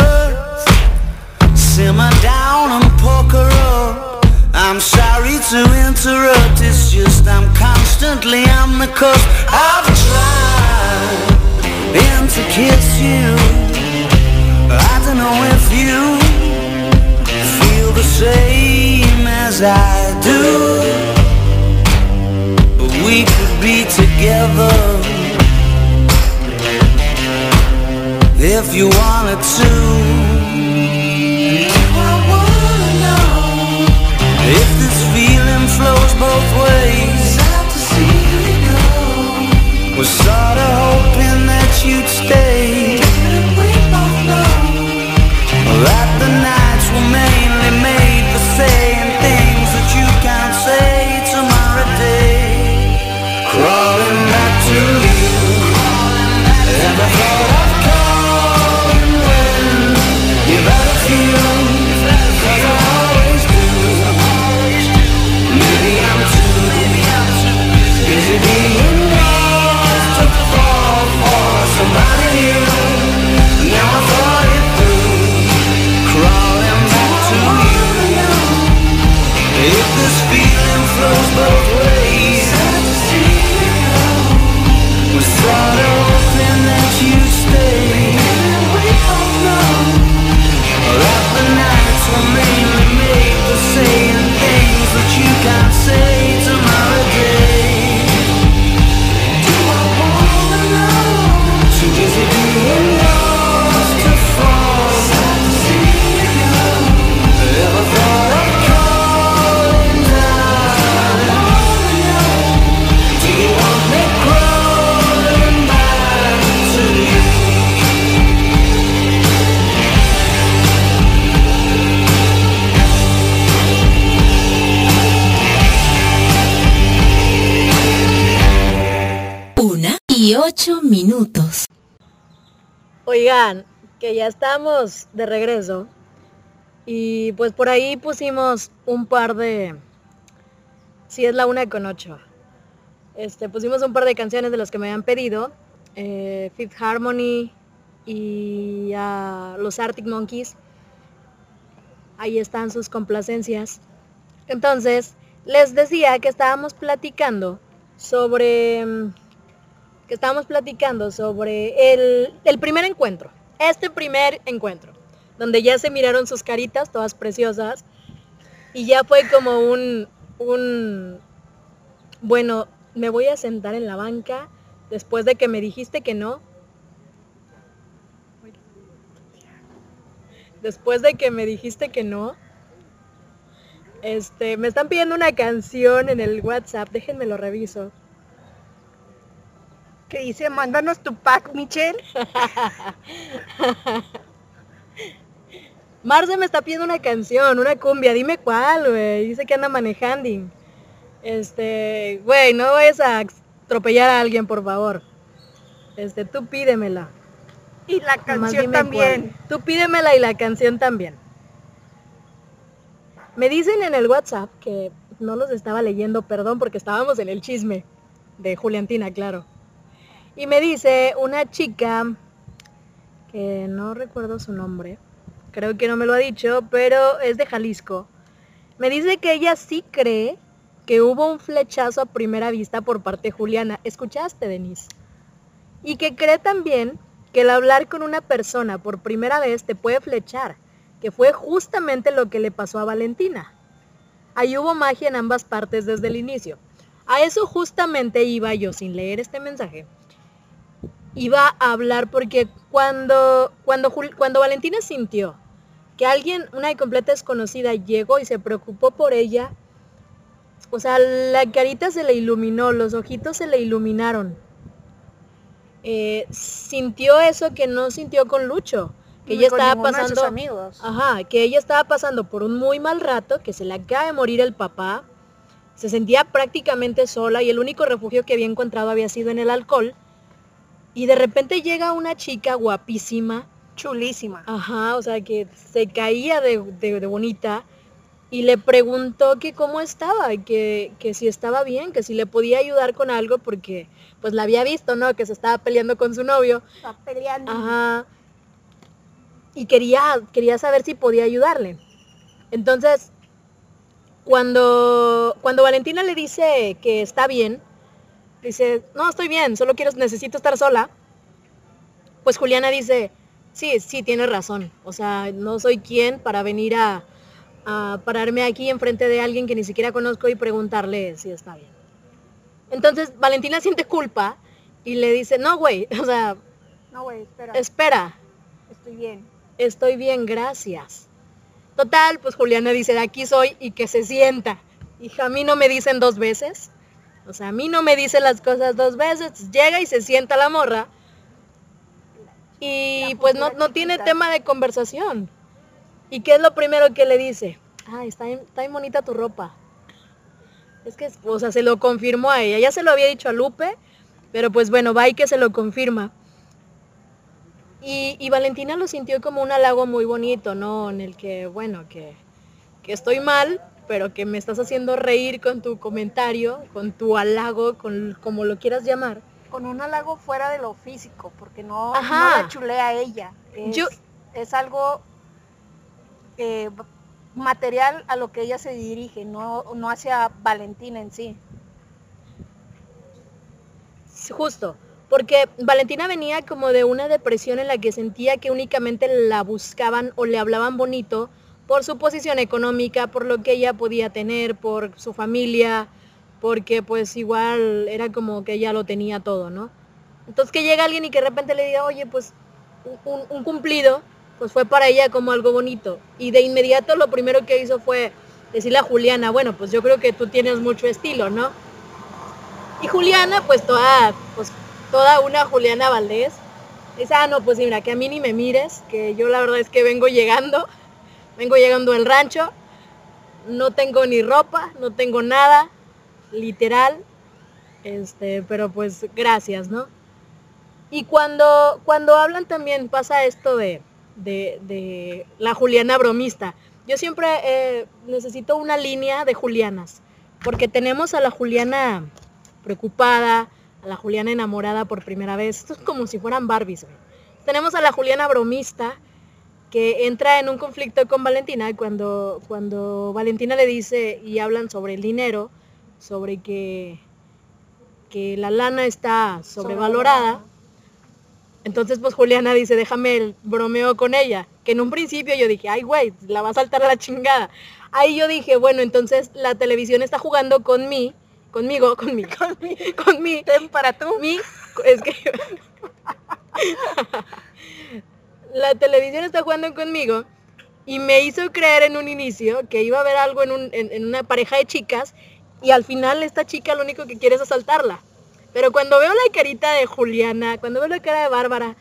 Simmer down and poker up. I'm sorry to interrupt, it's just I'm constantly on the cusp. I've tried and to kiss you. I don't know if you feel the same as I do, but we could be together if you wanted to. If this feeling flows both ways, I'd to see you go. Was sort of hoping that you'd stay. Didn't we both know that the nights were mainly made for saying things that you can't say tomorrow day? Crawling back to you. Never thought of calling when you better feel. ocho minutos. Oigan, que ya estamos de regreso. Y pues por ahí pusimos un par de... Si sí, es la una con ocho. Este, pusimos un par de canciones de las que me habían pedido. Eh, Fifth Harmony y uh, los Arctic Monkeys. Ahí están sus complacencias. Entonces, les decía que estábamos platicando sobre... que estábamos platicando sobre el, el primer encuentro, este primer encuentro, donde ya se miraron sus caritas, todas preciosas, y ya fue como un, un, bueno, me voy a sentar en la banca después de que me dijiste que no, después de que me dijiste que no, este, me están pidiendo una canción en el WhatsApp, déjenme lo reviso. Que dice, mándanos tu pack, Michelle. Marce me está pidiendo una canción, una cumbia, dime cuál, güey. Dice que anda manejando. Este, güey, no vayas a atropellar a alguien, por favor. Este, tú pídemela. Y la canción también. Cuál. Tú pídemela y la canción también. Me dicen en el WhatsApp que no los estaba leyendo, perdón, porque estábamos en el chisme de Juliantina, claro. Y me dice una chica, que no recuerdo su nombre, creo que no me lo ha dicho, pero es de Jalisco. Me dice que ella sí cree que hubo un flechazo a primera vista por parte de Juliana. ¿Escuchaste, Denise? Y que cree también que el hablar con una persona por primera vez te puede flechar, que fue justamente lo que le pasó a Valentina. Ahí hubo magia en ambas partes desde el inicio. A eso justamente iba yo sin leer este mensaje. Iba a hablar porque cuando, cuando, cuando Valentina sintió que alguien, una completa desconocida, llegó y se preocupó por ella, o sea, la carita se le iluminó, los ojitos se le iluminaron. Eh, sintió eso que no sintió con Lucho, que ella estaba pasando, ajá, que ella estaba pasando por un muy mal rato, que se le acaba de morir el papá, se sentía prácticamente sola y el único refugio que había encontrado había sido en el alcohol. Y de repente llega una chica guapísima. Chulísima. Ajá, o sea, que se caía de, de, de bonita. y le preguntó que cómo estaba, que, que si estaba bien, que si le podía ayudar con algo, porque pues la había visto, ¿no? Que se estaba peleando con su novio. Estaba peleando. Ajá. Y quería, quería saber si podía ayudarle. Entonces, cuando, cuando Valentina le dice que está bien, dice, no, estoy bien, solo quiero, necesito estar sola. Pues Juliana dice, sí, sí, tienes razón. O sea, no soy quien para venir a, a pararme aquí enfrente de alguien que ni siquiera conozco y preguntarle si está bien. Entonces, Valentina siente culpa y le dice, no, güey, o sea, no, güey, espera. Espera. Estoy bien. Estoy bien, gracias. Total, pues Juliana dice, de aquí soy, y que se sienta. Hija, a mí no me dicen dos veces. O sea, a mí no me dicen las cosas dos veces. Llega y se sienta la morra. Y pues no, no tiene tema de conversación. ¿Y qué es lo primero que le dice? Ay, está bien, está bien bonita tu ropa. Es que, o sea, se lo confirmó a ella. Ya se lo había dicho a Lupe, pero pues bueno, va y que se lo confirma. Y, y Valentina lo sintió como un halago muy bonito, ¿no? En el que, bueno, que, que estoy mal, pero que me estás haciendo reír con tu comentario, con tu halago, con como lo quieras llamar. Con un halago fuera de lo físico, porque no, no la chulea a ella. Es, Yo... es algo eh, material a lo que ella se dirige, no, no hacia Valentina en sí. Justo. Porque Valentina venía como de una depresión en la que sentía que únicamente la buscaban o le hablaban bonito por su posición económica, por lo que ella podía tener, por su familia, porque pues igual era como que ella lo tenía todo, ¿no? Entonces que llega alguien y que de repente le diga, oye, pues un, un cumplido, pues fue para ella como algo bonito. Y de inmediato lo primero que hizo fue decirle a Juliana, bueno, pues yo creo que tú tienes mucho estilo, ¿no? Y Juliana, pues toda... pues, toda una Juliana Valdés, dice, ah, no, pues mira, que a mí ni me mires, que yo la verdad es que vengo llegando, vengo llegando al rancho, no tengo ni ropa, no tengo nada, literal, este, pero pues gracias, ¿no? Y cuando, cuando hablan también pasa esto de, de, de la Juliana bromista. Yo siempre eh, necesito una línea de Julianas, porque tenemos a la Juliana preocupada, a la Juliana enamorada por primera vez. Esto es como si fueran Barbies, güey. Tenemos a la Juliana bromista, que entra en un conflicto con Valentina cuando, cuando Valentina le dice, y hablan sobre el dinero, sobre que, que la lana está sobrevalorada. Entonces pues Juliana dice, déjame el bromeo con ella, que en un principio yo dije, ay güey, la va a saltar a la chingada. Ahí yo dije, bueno, entonces la televisión está jugando con mí, Conmigo, conmigo, conmigo, conmigo. Ten para tú. Mi, es que... la televisión está jugando conmigo y me hizo creer en un inicio que iba a haber algo en, un, en, en una pareja de chicas y al final esta chica lo único que quiere es asaltarla. Pero cuando veo la carita de Juliana, cuando veo la cara de Bárbara,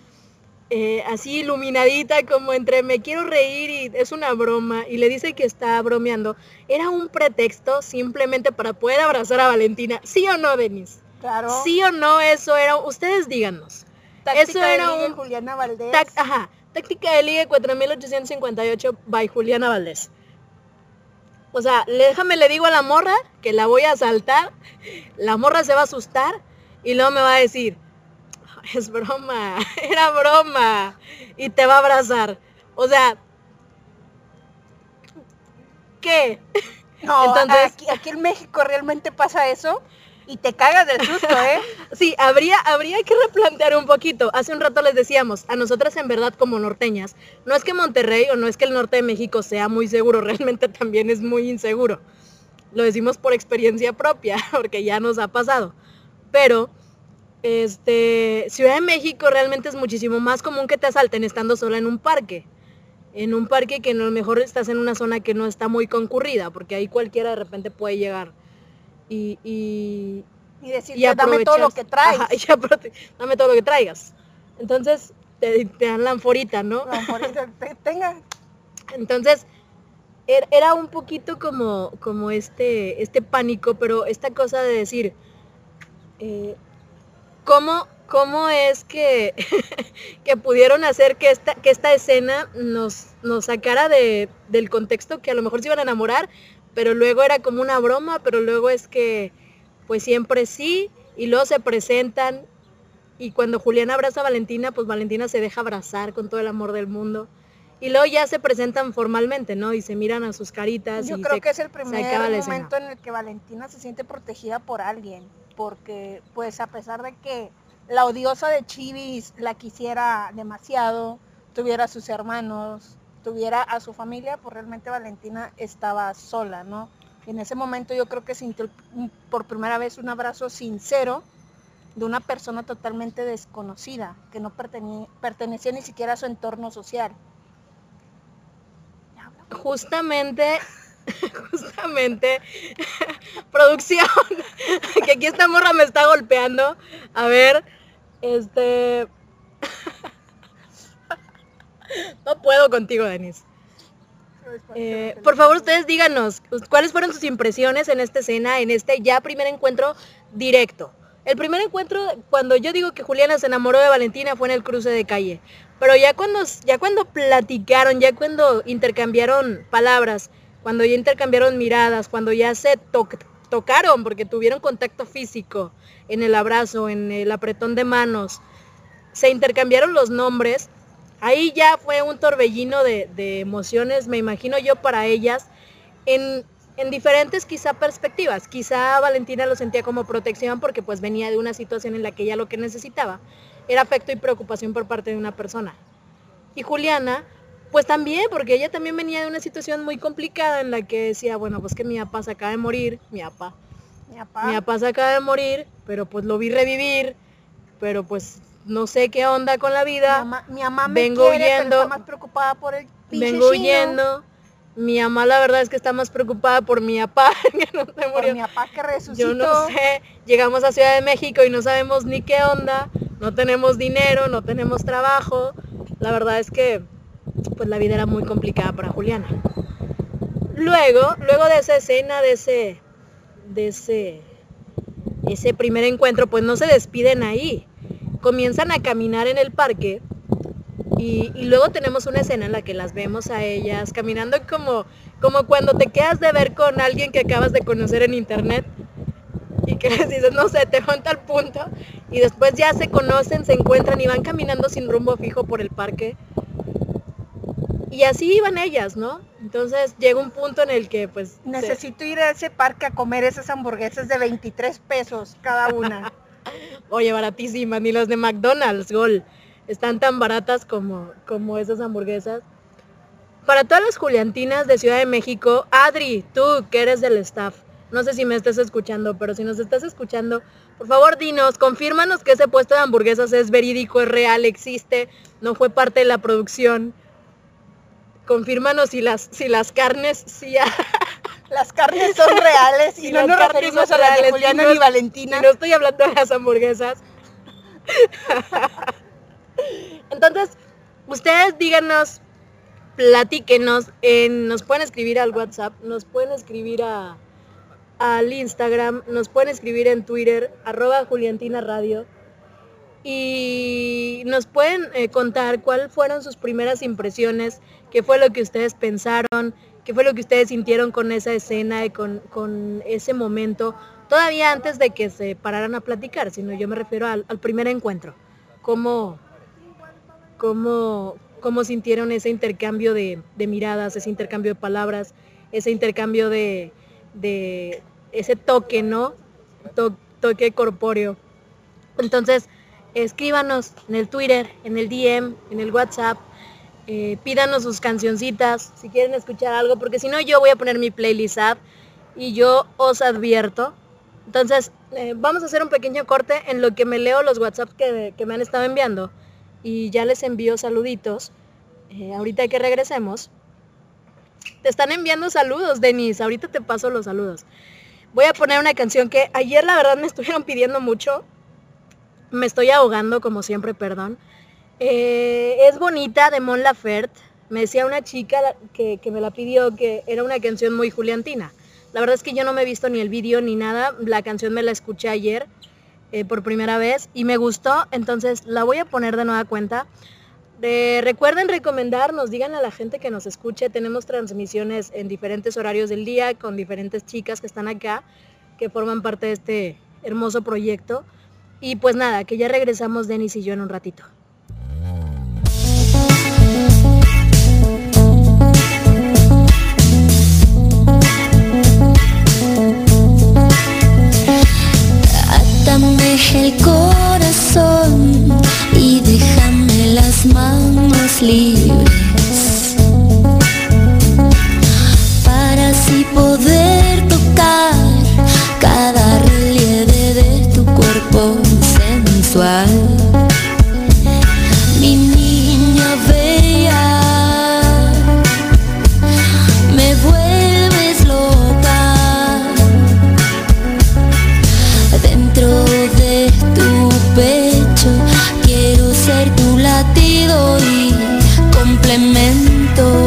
eh, así iluminadita como entre me quiero reír y es una broma y le dice que está bromeando, era un pretexto simplemente para poder abrazar a Valentina. ¿Sí o no, Denise? Claro. ¿Sí o no? Eso era, ustedes díganos. Táctica eso era de ligue, un Juliana Valdés. Tac, ajá, táctica de ligue cuatro mil ochocientos cincuenta y ocho by Juliana Valdés. O sea, déjame le digo a la morra que la voy a asaltar, la morra se va a asustar y luego me va a decir, es broma, era broma, y te va a abrazar. O sea, ¿qué? No, entonces, aquí, aquí en México realmente pasa eso y te cagas del susto, ¿eh? Sí, habría, habría que replantear un poquito. Hace un rato les decíamos, a nosotras en verdad como norteñas, no es que Monterrey o no es que el norte de México sea muy seguro, realmente también es muy inseguro. Lo decimos por experiencia propia, porque ya nos ha pasado. Pero... Este, Ciudad de México realmente es muchísimo más común que te asalten estando sola en un parque. En un parque que a lo mejor estás en una zona que no está muy concurrida, porque ahí cualquiera de repente puede llegar y, y, y decirte, y dame todo lo que traes. Ajá, y aparte, dame todo lo que traigas. Entonces, te, te dan la anforita, ¿no? La anforita, te tenga. Entonces, er, era un poquito como, como este, este pánico, pero esta cosa de decir... Eh, ¿Cómo, ¿Cómo es que, que pudieron hacer que esta, que esta escena nos, nos sacara de, del contexto que a lo mejor se iban a enamorar, pero luego era como una broma, pero luego es que pues siempre sí, y luego se presentan, y cuando Juliana abraza a Valentina, pues Valentina se deja abrazar con todo el amor del mundo. Y luego ya se presentan formalmente, ¿no? Y se miran a sus caritas. Yo y creo se, que es el primer momento en el que Valentina se siente protegida por alguien, porque pues a pesar de que la odiosa de Chivis la quisiera demasiado, tuviera a sus hermanos, tuviera a su familia, pues realmente Valentina estaba sola, ¿no? Y en ese momento yo creo que sintió por primera vez un abrazo sincero de una persona totalmente desconocida, que no pertene- pertenecía ni siquiera a su entorno social. Justamente, justamente, producción, que aquí esta morra me está golpeando. A ver, este... no puedo contigo, Denise. Eh, por favor, ustedes díganos, ¿cuáles fueron sus impresiones en esta escena, en este ya primer encuentro directo? El primer encuentro, cuando yo digo que Juliana se enamoró de Valentina, fue en el cruce de calle. Pero ya cuando, ya cuando platicaron, ya cuando intercambiaron palabras, cuando ya intercambiaron miradas, cuando ya se to- tocaron, porque tuvieron contacto físico en el abrazo, en el apretón de manos, se intercambiaron los nombres, ahí ya fue un torbellino de, de emociones, me imagino yo, para ellas, en... en diferentes quizá perspectivas. Quizá Valentina lo sentía como protección porque pues venía de una situación en la que ella lo que necesitaba era afecto y preocupación por parte de una persona. Y Juliana, pues también, porque ella también venía de una situación muy complicada en la que decía, bueno, pues que mi papá se acaba de morir, mi papá, mi papá, mi papá se acaba de morir, pero pues lo vi revivir, pero pues no sé qué onda con la vida. Mi mamá, mi mamá me vengo quiere, huyendo, pero está más preocupada por el pinche vengo chino. huyendo. Mi mamá la verdad es que está más preocupada por mi papá, que no se murió. Por mi papá que resucitó. Yo no sé, llegamos a Ciudad de México y no sabemos ni qué onda, no tenemos dinero, no tenemos trabajo. La verdad es que pues la vida era muy complicada para Juliana. Luego, luego de esa escena, de ese, de ese, ese primer encuentro, pues no se despiden ahí. Comienzan a caminar en el parque. Y, y luego tenemos una escena en la que las vemos a ellas caminando como, como cuando te quedas de ver con alguien que acabas de conocer en internet y que les dices, no sé, te monta al punto, y después ya se conocen, se encuentran y van caminando sin rumbo fijo por el parque. Y así iban ellas, ¿no? Entonces llega un punto en el que pues... necesito se... ir a ese parque a comer esas hamburguesas de veintitrés pesos cada una. Oye, baratísimas, ni las de McDonald's, gol. Están tan baratas como, como esas hamburguesas. Para todas las Juliantinas de Ciudad de México, Adri, tú que eres del staff, no sé si me estás escuchando, pero si nos estás escuchando, por favor dinos, confírmanos que ese puesto de hamburguesas es verídico, es real, existe, no fue parte de la producción. Confírmanos si las, si las carnes, si ya... las carnes son reales y, y no nos referimos a las de Juliana y no, ni Valentina. Y no estoy hablando de las hamburguesas. Entonces, ustedes díganos, platíquenos, eh, nos pueden escribir al WhatsApp, nos pueden escribir a, al Instagram, nos pueden escribir en Twitter, arroba Juliantina Radio, y nos pueden eh, contar cuáles fueron sus primeras impresiones, qué fue lo que ustedes pensaron, qué fue lo que ustedes sintieron con esa escena y con, con ese momento, todavía antes de que se pararan a platicar, sino yo me refiero al, al primer encuentro. ¿Cómo, cómo, cómo sintieron ese intercambio de, de miradas, ese intercambio de palabras, ese intercambio de, de ese toque, ¿no? To, toque corpóreo. Entonces, escríbanos en el Twitter, en el D M, en el WhatsApp, eh, pídanos sus cancioncitas, si quieren escuchar algo, porque si no yo voy a poner mi playlist app y yo os advierto. Entonces, eh, vamos a hacer un pequeño corte en lo que me leo los WhatsApp que, que me han estado enviando y ya les envío saluditos. Eh, ahorita que regresemos, te están enviando saludos, Denise. Ahorita te paso los saludos. Voy a poner una canción que ayer la verdad me estuvieron pidiendo mucho. Me estoy ahogando como siempre, perdón. Eh, es bonita, de Mon Laferte. Me decía una chica que, que me la pidió, que era una canción muy juliantina. La verdad es que yo no me he visto ni el video ni nada, la canción me la escuché ayer eh, por primera vez y me gustó, entonces la voy a poner de nueva cuenta. Eh, recuerden recomendarnos, digan a la gente que nos escuche, tenemos transmisiones en diferentes horarios del día con diferentes chicas que están acá, que forman parte de este hermoso proyecto. Y pues nada, que ya regresamos Denis y yo en un ratito. Átame el corazón y déjame las manos libres para así poder tocar cada relieve de tu cuerpo sensual. Mi niña bella, me vuelves loca dentro de tu pecho. Quiero ser tu latido y complemento.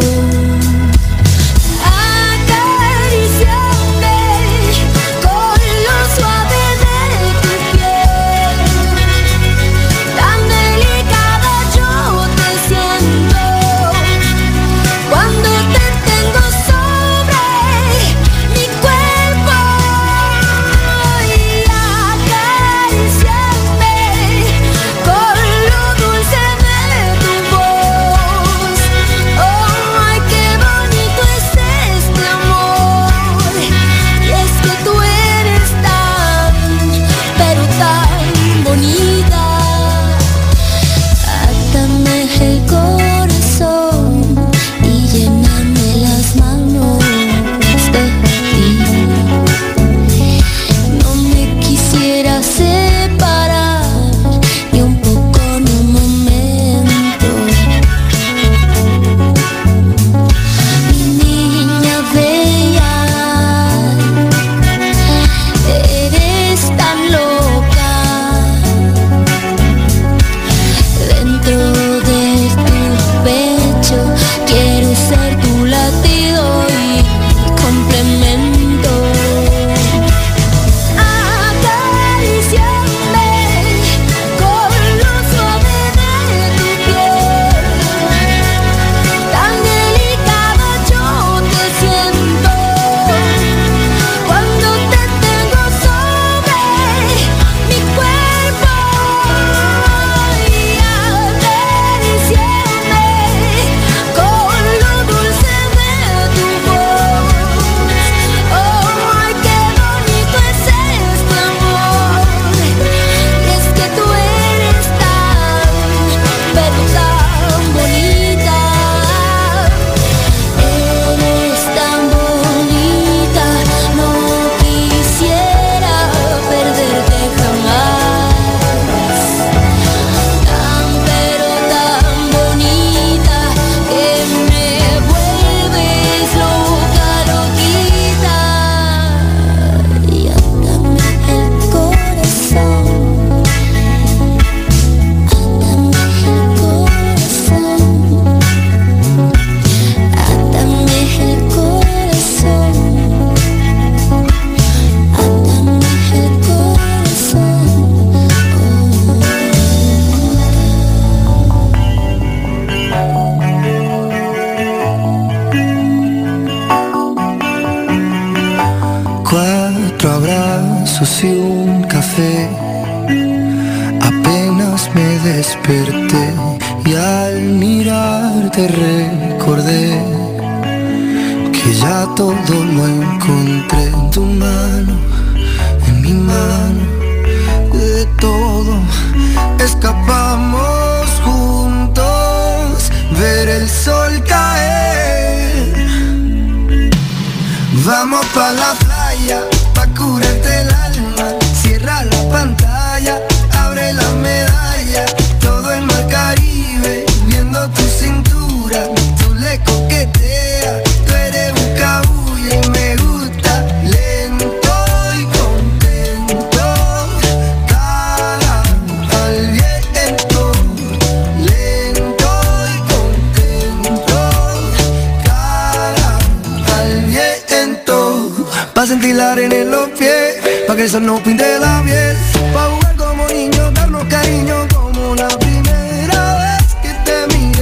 Niño, darnos cariño como la primera vez que te miré.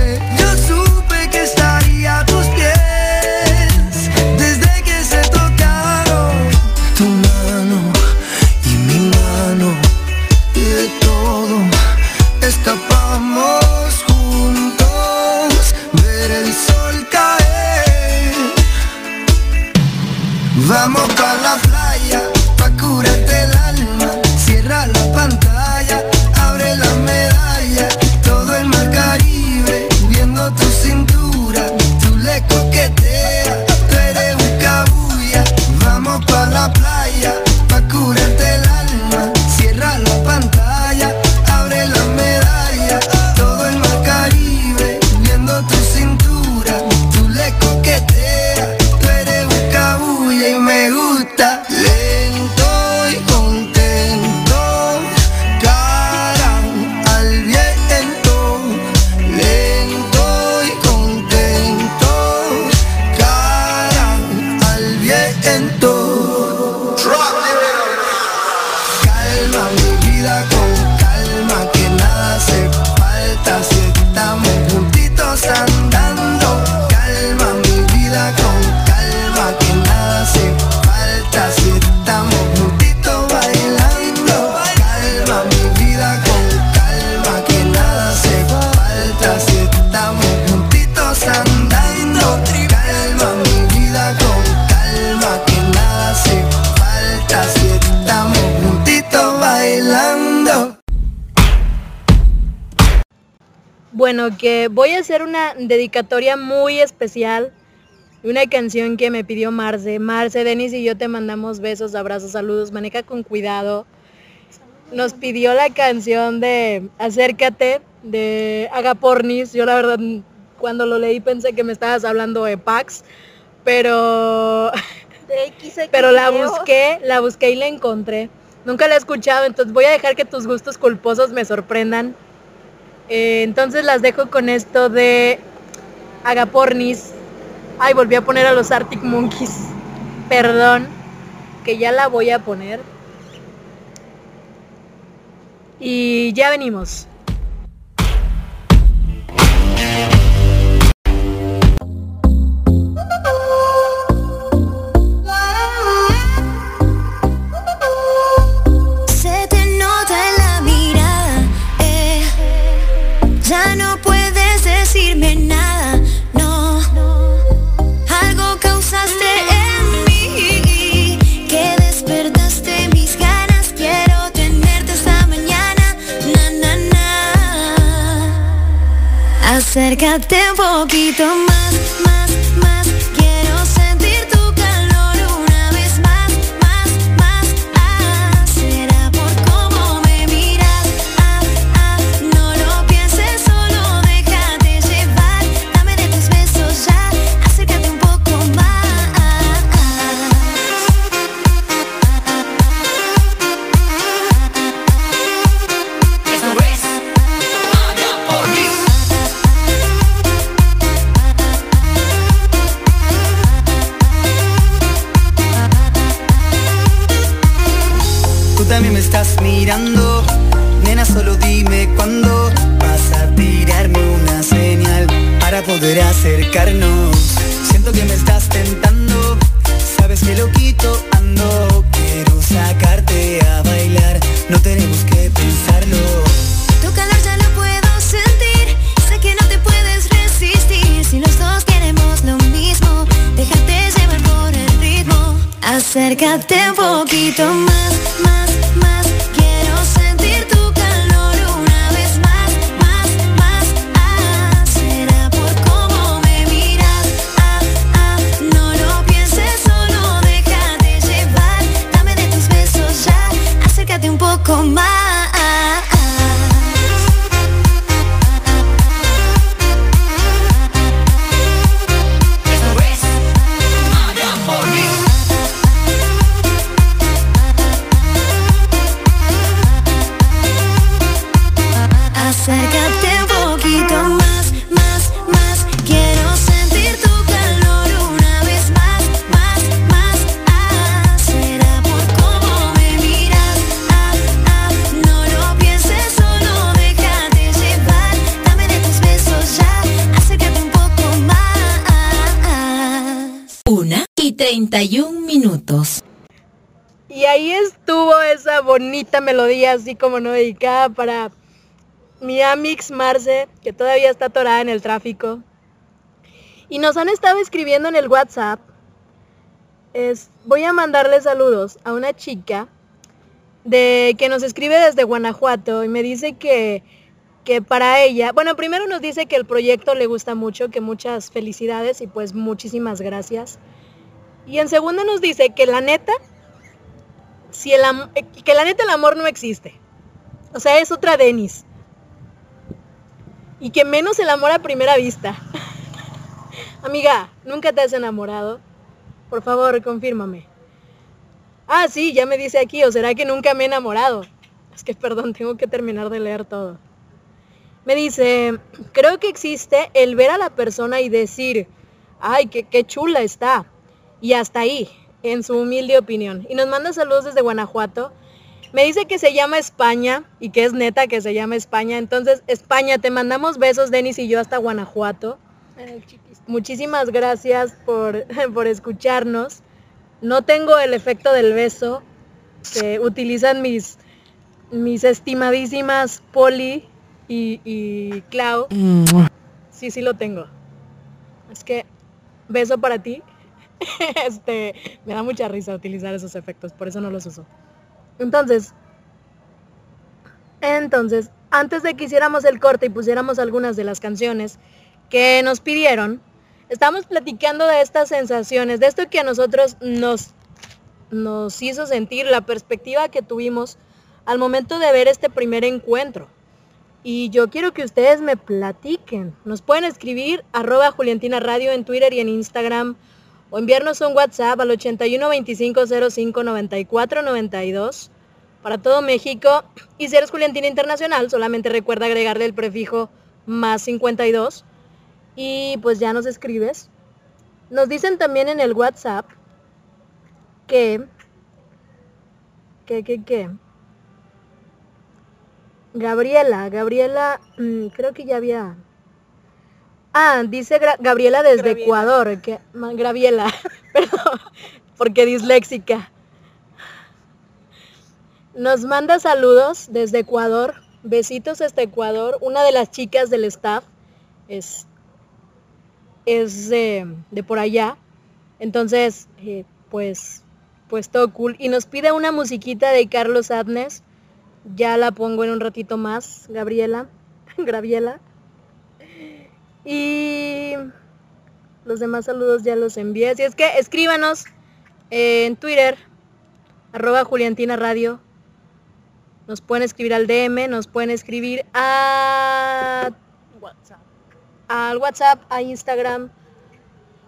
Vamos pa' la playa, pa' curarte el alma. Cierra la pantalla, abre la medalla. Todo el mar Caribe, viendo tu cintura. Tú le coqueteas, tú eres un cabulla. Vamos pa' la playa, pa' curarte el alma. Cierra la pantalla, abre la medalla. Todo el mar Caribe, viendo tu cintura. Tú le coqueteas, tú eres un cabulla y me gusta. Bueno, que voy a hacer una dedicatoria muy especial, una canción que me pidió Marce. Marce, Denis y yo te mandamos besos, abrazos, saludos, maneja con cuidado. Nos pidió la canción de Acércate, de Agapornis. Yo la verdad, cuando lo leí pensé que me estabas hablando de Pax, pero, pero la busqué, la busqué y la encontré. Nunca la he escuchado, entonces voy a dejar que tus gustos culposos me sorprendan. Eh, entonces las dejo con esto de Agapornis. Ay, volví a poner a los Arctic Monkeys. Perdón, que ya la voy a poner. Y ya venimos. Acércate un poquito más, más, más. Quiero sentir tu calor una vez más, más, más. Ah, será por cómo me miras. Ah, ah, no lo pienses, solo déjate llevar. Dame de tus besos ya, acércate un poco más. Esto es Agapornis. También me estás mirando, nena, solo dime cuándo vas a tirarme una señal para poder acercarnos. Siento que me estás tentando, sabes que loquito ando. Quiero sacarte a bailar, no tenemos que pensarlo. Tu calor ya lo puedo sentir, sé que no te puedes resistir. Si los dos queremos lo mismo, déjate llevar por el ritmo. Acércate un poquito más, más. Con más. Esto es Agapornis. Acércate un poquito más, más, más. Quiero sentir tu calor una vez más, más, más. Ah, será por cómo me miras. Solo déjate llevar, dame de tus besos ya, acércate un poco más. Una y treinta y un minutos. Y ahí estuvo esa bonita melodía, así como no, dedicada para mi amix Marce, que todavía está atorada en el tráfico. Y nos han estado escribiendo en el WhatsApp. es, voy a mandarle saludos a una chica de que nos escribe desde Guanajuato y me dice que, que para ella, bueno, primero nos dice que el proyecto le gusta mucho, que muchas felicidades y pues muchísimas gracias. Y en segundo nos dice que la neta, si el am- que la neta el amor no existe. O sea, es otra Denis. Y que menos el amor a primera vista. Amiga, ¿nunca te has enamorado? Por favor, confírmame. Ah, sí, ya me dice aquí, ¿o será que nunca me he enamorado? Es que, perdón, tengo que terminar de leer todo. Me dice, creo que existe el ver a la persona y decir, ay, qué, qué chula está. Y hasta ahí, en su humilde opinión. Y nos manda saludos desde Guanajuato. Me dice que se llama España y que es neta que se llama España. Entonces, España, te mandamos besos, Denis y yo, hasta Guanajuato. Ay, muchísimas gracias por, por escucharnos. No tengo el efecto del beso que utilizan mis, mis estimadísimas Poli y, y Clau. Sí, sí lo tengo. Es que, beso para ti. Este, me da mucha risa utilizar esos efectos, por eso no los uso. Entonces, entonces, antes de que hiciéramos el corte y pusiéramos algunas de las canciones que nos pidieron, estamos platicando de estas sensaciones, de esto que a nosotros nos, nos hizo sentir, la perspectiva que tuvimos al momento de ver este primer encuentro. Y yo quiero que ustedes me platiquen. Nos pueden escribir arroba Juliantina Radio en Twitter y en Instagram, o enviarnos un WhatsApp al ochenta y uno veinticinco cero cinco noventa y cuatro noventa y dos para todo México. Y si eres Juliantina Internacional, solamente recuerda agregarle el prefijo más cincuenta y dos. Y pues ya nos escribes. Nos dicen también en el WhatsApp que... Que, que, que... Gabriela, Gabriela... Creo que ya había... Ah, dice Gra- Gabriela desde Graviela. Ecuador, que man, Graviela, perdón, porque disléxica. Nos manda saludos desde Ecuador, besitos hasta Ecuador. Una de las chicas del staff es, es eh, de por allá, entonces eh, pues, pues todo cool. Y nos pide una musiquita de Carlos Adnes, ya la pongo en un ratito más, Gabriela, Graviela. Y los demás saludos ya los envié. Así es que escríbanos en Twitter, arroba Juliantina Radio. Nos pueden escribir al D M, nos pueden escribir a WhatsApp, al WhatsApp, a Instagram,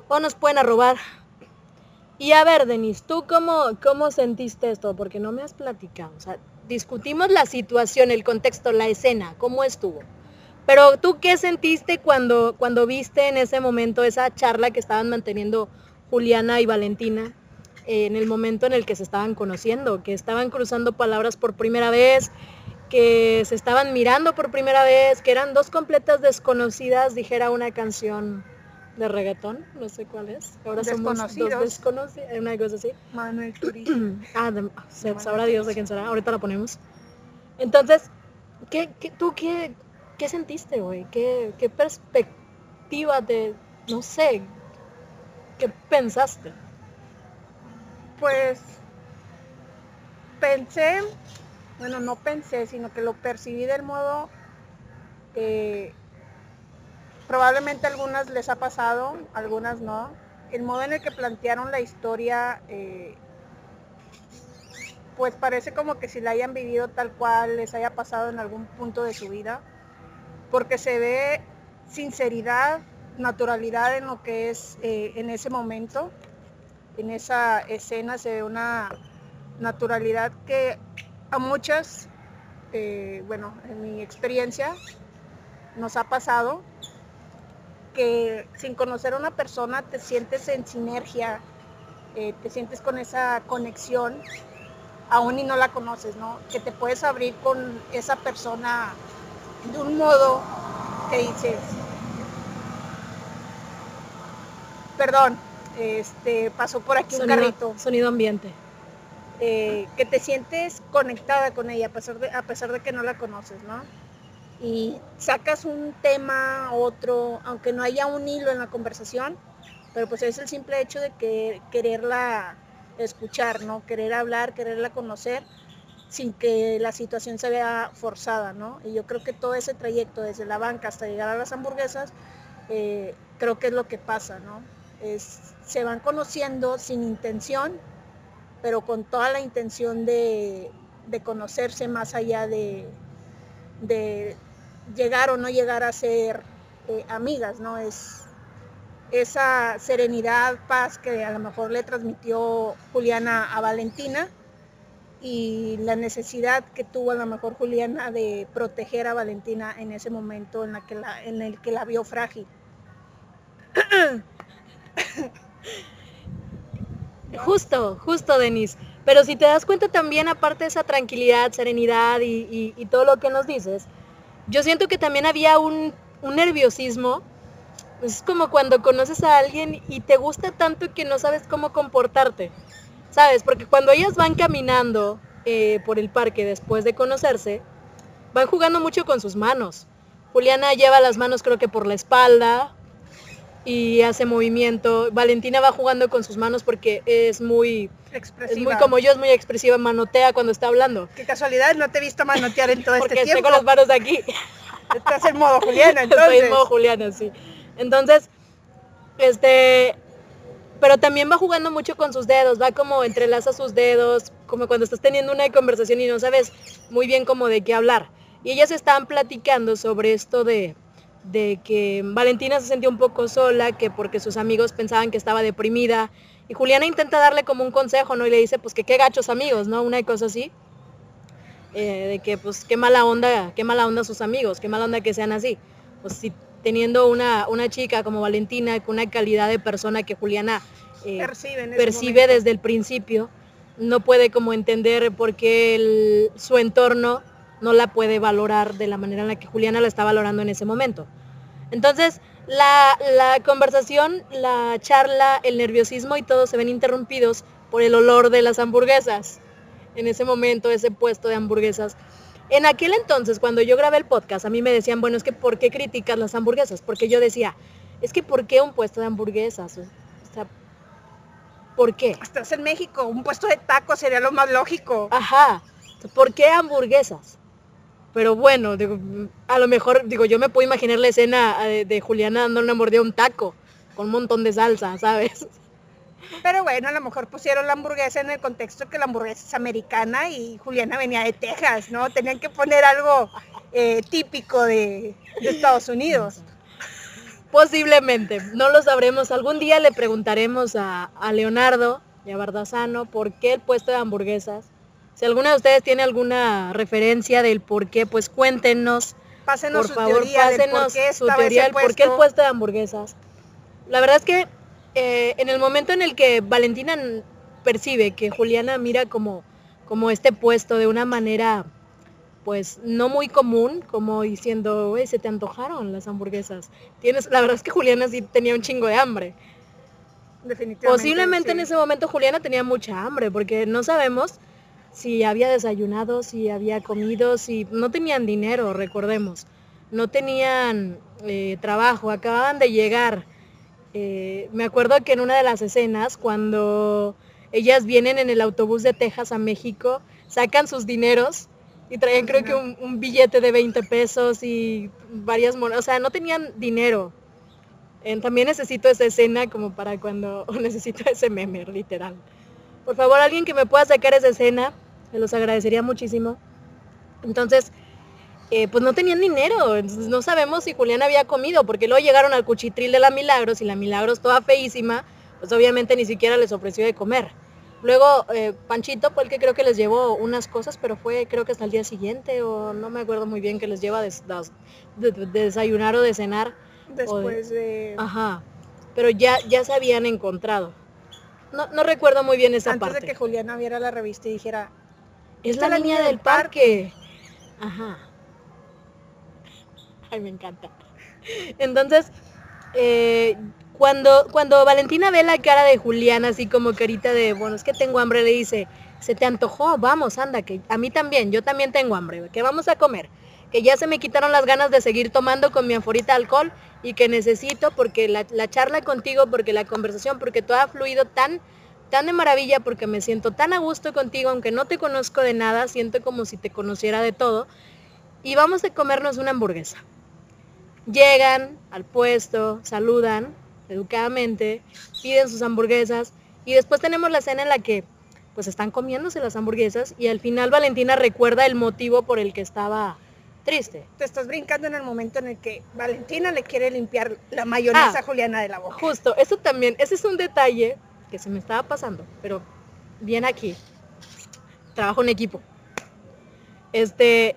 o nos pueden arrobar. Y a ver, Denis, ¿tú cómo, cómo sentiste esto? Porque no me has platicado. O sea, discutimos la situación, el contexto, la escena, ¿cómo estuvo? Pero tú, ¿qué sentiste cuando, cuando viste en ese momento esa charla que estaban manteniendo Juliana y Valentina eh, en el momento en el que se estaban conociendo, que estaban cruzando palabras por primera vez, que se estaban mirando por primera vez, que eran dos completas desconocidas, dijera una canción de reggaetón, no sé cuál es. Ahora somos dos desconocidos, una cosa así. Manuel Turizo. Ah, de, se, Manuel sabrá Dios de quién será, ahorita la ponemos. Entonces, ¿qué, qué, tú qué... ¿Qué sentiste, güey? ¿Qué, ¿Qué perspectiva de, no sé, qué pensaste? Pues pensé, bueno, no pensé, sino que lo percibí del modo que probablemente a algunas les ha pasado, a algunas no. El modo en el que plantearon la historia, eh, pues parece como que si la hayan vivido tal cual, les haya pasado en algún punto de su vida. Porque se ve sinceridad, naturalidad en lo que es eh, en ese momento, en esa escena se ve una naturalidad que a muchas, eh, bueno, en mi experiencia nos ha pasado que sin conocer a una persona te sientes en sinergia, eh, te sientes con esa conexión, aún y no la conoces, ¿no? Que te puedes abrir con esa persona de un modo que dices, perdón, este, pasó por aquí sonido, un carrito. Sonido ambiente. Eh, que te sientes conectada con ella a pesar, de, a pesar de que no la conoces, ¿no? Y sacas un tema, otro, aunque no haya un hilo en la conversación, pero pues es el simple hecho de que, quererla escuchar, ¿no? Querer hablar, quererla conocer, sin que la situación se vea forzada, ¿no? Y yo creo que todo ese trayecto, desde la banca hasta llegar a las hamburguesas, eh, creo que es lo que pasa, ¿no? Es, se van conociendo sin intención, pero con toda la intención de, de conocerse más allá de, de llegar o no llegar a ser eh, amigas, ¿no? Es esa serenidad, paz que a lo mejor le transmitió Juliana a Valentina, y la necesidad que tuvo a lo mejor Juliana de proteger a Valentina en ese momento en, la que la, en el que la vio frágil. Justo, justo, Denise. Pero si te das cuenta también, aparte de esa tranquilidad, serenidad y, y, y todo lo que nos dices, yo siento que también había un, un nerviosismo. Es como cuando conoces a alguien y te gusta tanto que no sabes cómo comportarte, ¿sabes? Porque cuando ellas van caminando eh, por el parque después de conocerse, van jugando mucho con sus manos. Juliana lleva las manos creo que por la espalda y hace movimiento. Valentina va jugando con sus manos porque es muy... expresiva. Es muy como yo, es muy expresiva, manotea cuando está hablando. Qué casualidad, no te he visto manotear en todo este tiempo. Porque estoy con las manos de aquí. Estás en modo Juliana, entonces. Estoy en modo Juliana, sí. Entonces, este... pero también va jugando mucho con sus dedos, va como entrelaza sus dedos, como cuando estás teniendo una conversación y no sabes muy bien como de qué hablar. Y ellas estaban platicando sobre esto de, de que Valentina se sentía un poco sola, que porque sus amigos pensaban que estaba deprimida, y Juliana intenta darle como un consejo, ¿no? Y le dice, pues que qué gachos amigos, ¿no? Una cosa así, eh, de que pues qué mala onda, qué mala onda sus amigos, qué mala onda que sean así. Pues si teniendo una, una chica como Valentina, con una calidad de persona que Juliana eh, percibe, percibe desde el principio, no puede como entender por qué el, su entorno no la puede valorar de la manera en la que Juliana la está valorando en ese momento. Entonces, la, la conversación, la charla, el nerviosismo y todo se ven interrumpidos por el olor de las hamburguesas. En ese momento, ese puesto de hamburguesas. En aquel entonces, cuando yo grabé el podcast, a mí me decían, bueno, es que ¿por qué criticas las hamburguesas? Porque yo decía, es que ¿por qué un puesto de hamburguesas? O sea, ¿por qué? Estás en México, un puesto de tacos sería lo más lógico. Ajá, ¿por qué hamburguesas? Pero bueno, digo, a lo mejor, digo, yo me puedo imaginar la escena de, de Juliana dando una mordida a un taco, con un montón de salsa, ¿sabes? Pero bueno, a lo mejor pusieron la hamburguesa en el contexto que la hamburguesa es americana y Juliana venía de Texas, ¿no? Tenían que poner algo eh, típico de, de Estados Unidos. Posiblemente, no lo sabremos. Algún día le preguntaremos a, a Leonardo y a Bardazano por qué el puesto de hamburguesas. Si alguna de ustedes tiene alguna referencia del por qué, pues cuéntenos. Pásenos por su favor, teoría pásenos del su teoría del por qué el puesto de hamburguesas. La verdad es que Eh, en el momento en el que Valentina percibe que Juliana mira como, como este puesto de una manera, pues, no muy común, como diciendo, güey, se te antojaron las hamburguesas. Tienes, la verdad es que Juliana sí tenía un chingo de hambre. Definitivamente. Posiblemente sí. En ese momento Juliana tenía mucha hambre, porque no sabemos si había desayunado, si había comido, si no tenían dinero, recordemos. No tenían eh, trabajo, acababan de llegar. Eh, me acuerdo que en una de las escenas, cuando ellas vienen en el autobús de Texas a México, sacan sus dineros y traían creo que un, un billete de veinte pesos y varias monedas, o sea, no tenían dinero. Eh, también necesito esa escena como para cuando, necesito ese meme, literal. Por favor, alguien que me pueda sacar esa escena, se los agradecería muchísimo. Entonces, Eh, pues no tenían dinero, entonces no sabemos si Juliana había comido, porque luego llegaron al cuchitril de la Milagros y la Milagros toda feísima, pues obviamente ni siquiera les ofreció de comer. Luego eh, Panchito fue el que creo que les llevó unas cosas, pero fue creo que hasta el día siguiente, o no me acuerdo muy bien, que les lleva de, de, de, de desayunar o de cenar. Después o de, de... Ajá, pero ya, ya se habían encontrado. No, no recuerdo muy bien esa Antes parte. Antes de que Juliana viera la revista y dijera, es la, la niña del parque. parque. Ajá. Ay, me encanta. Entonces, eh, cuando, cuando Valentina ve la cara de Juliana, así como carita de, bueno, es que tengo hambre, le dice, se te antojó, vamos, anda, que a mí también, yo también tengo hambre, que vamos a comer. que ya se me quitaron las ganas de seguir tomando con mi aforita alcohol y que necesito porque la, la charla contigo, porque la conversación, porque todo ha fluido tan, tan de maravilla, porque me siento tan a gusto contigo, aunque no te conozco de nada, siento como si te conociera de todo, y vamos a comernos una hamburguesa. Llegan al puesto, saludan educadamente, piden sus hamburguesas, y después tenemos la cena en la que pues están comiéndose las hamburguesas y al final Valentina recuerda el motivo por el que estaba triste. Te estás brincando en el momento en el que Valentina le quiere limpiar la mayonesa ah, a Juliana de la boca. Justo, eso también, ese es un detalle que se me estaba pasando, pero bien aquí, trabajo en equipo. Este,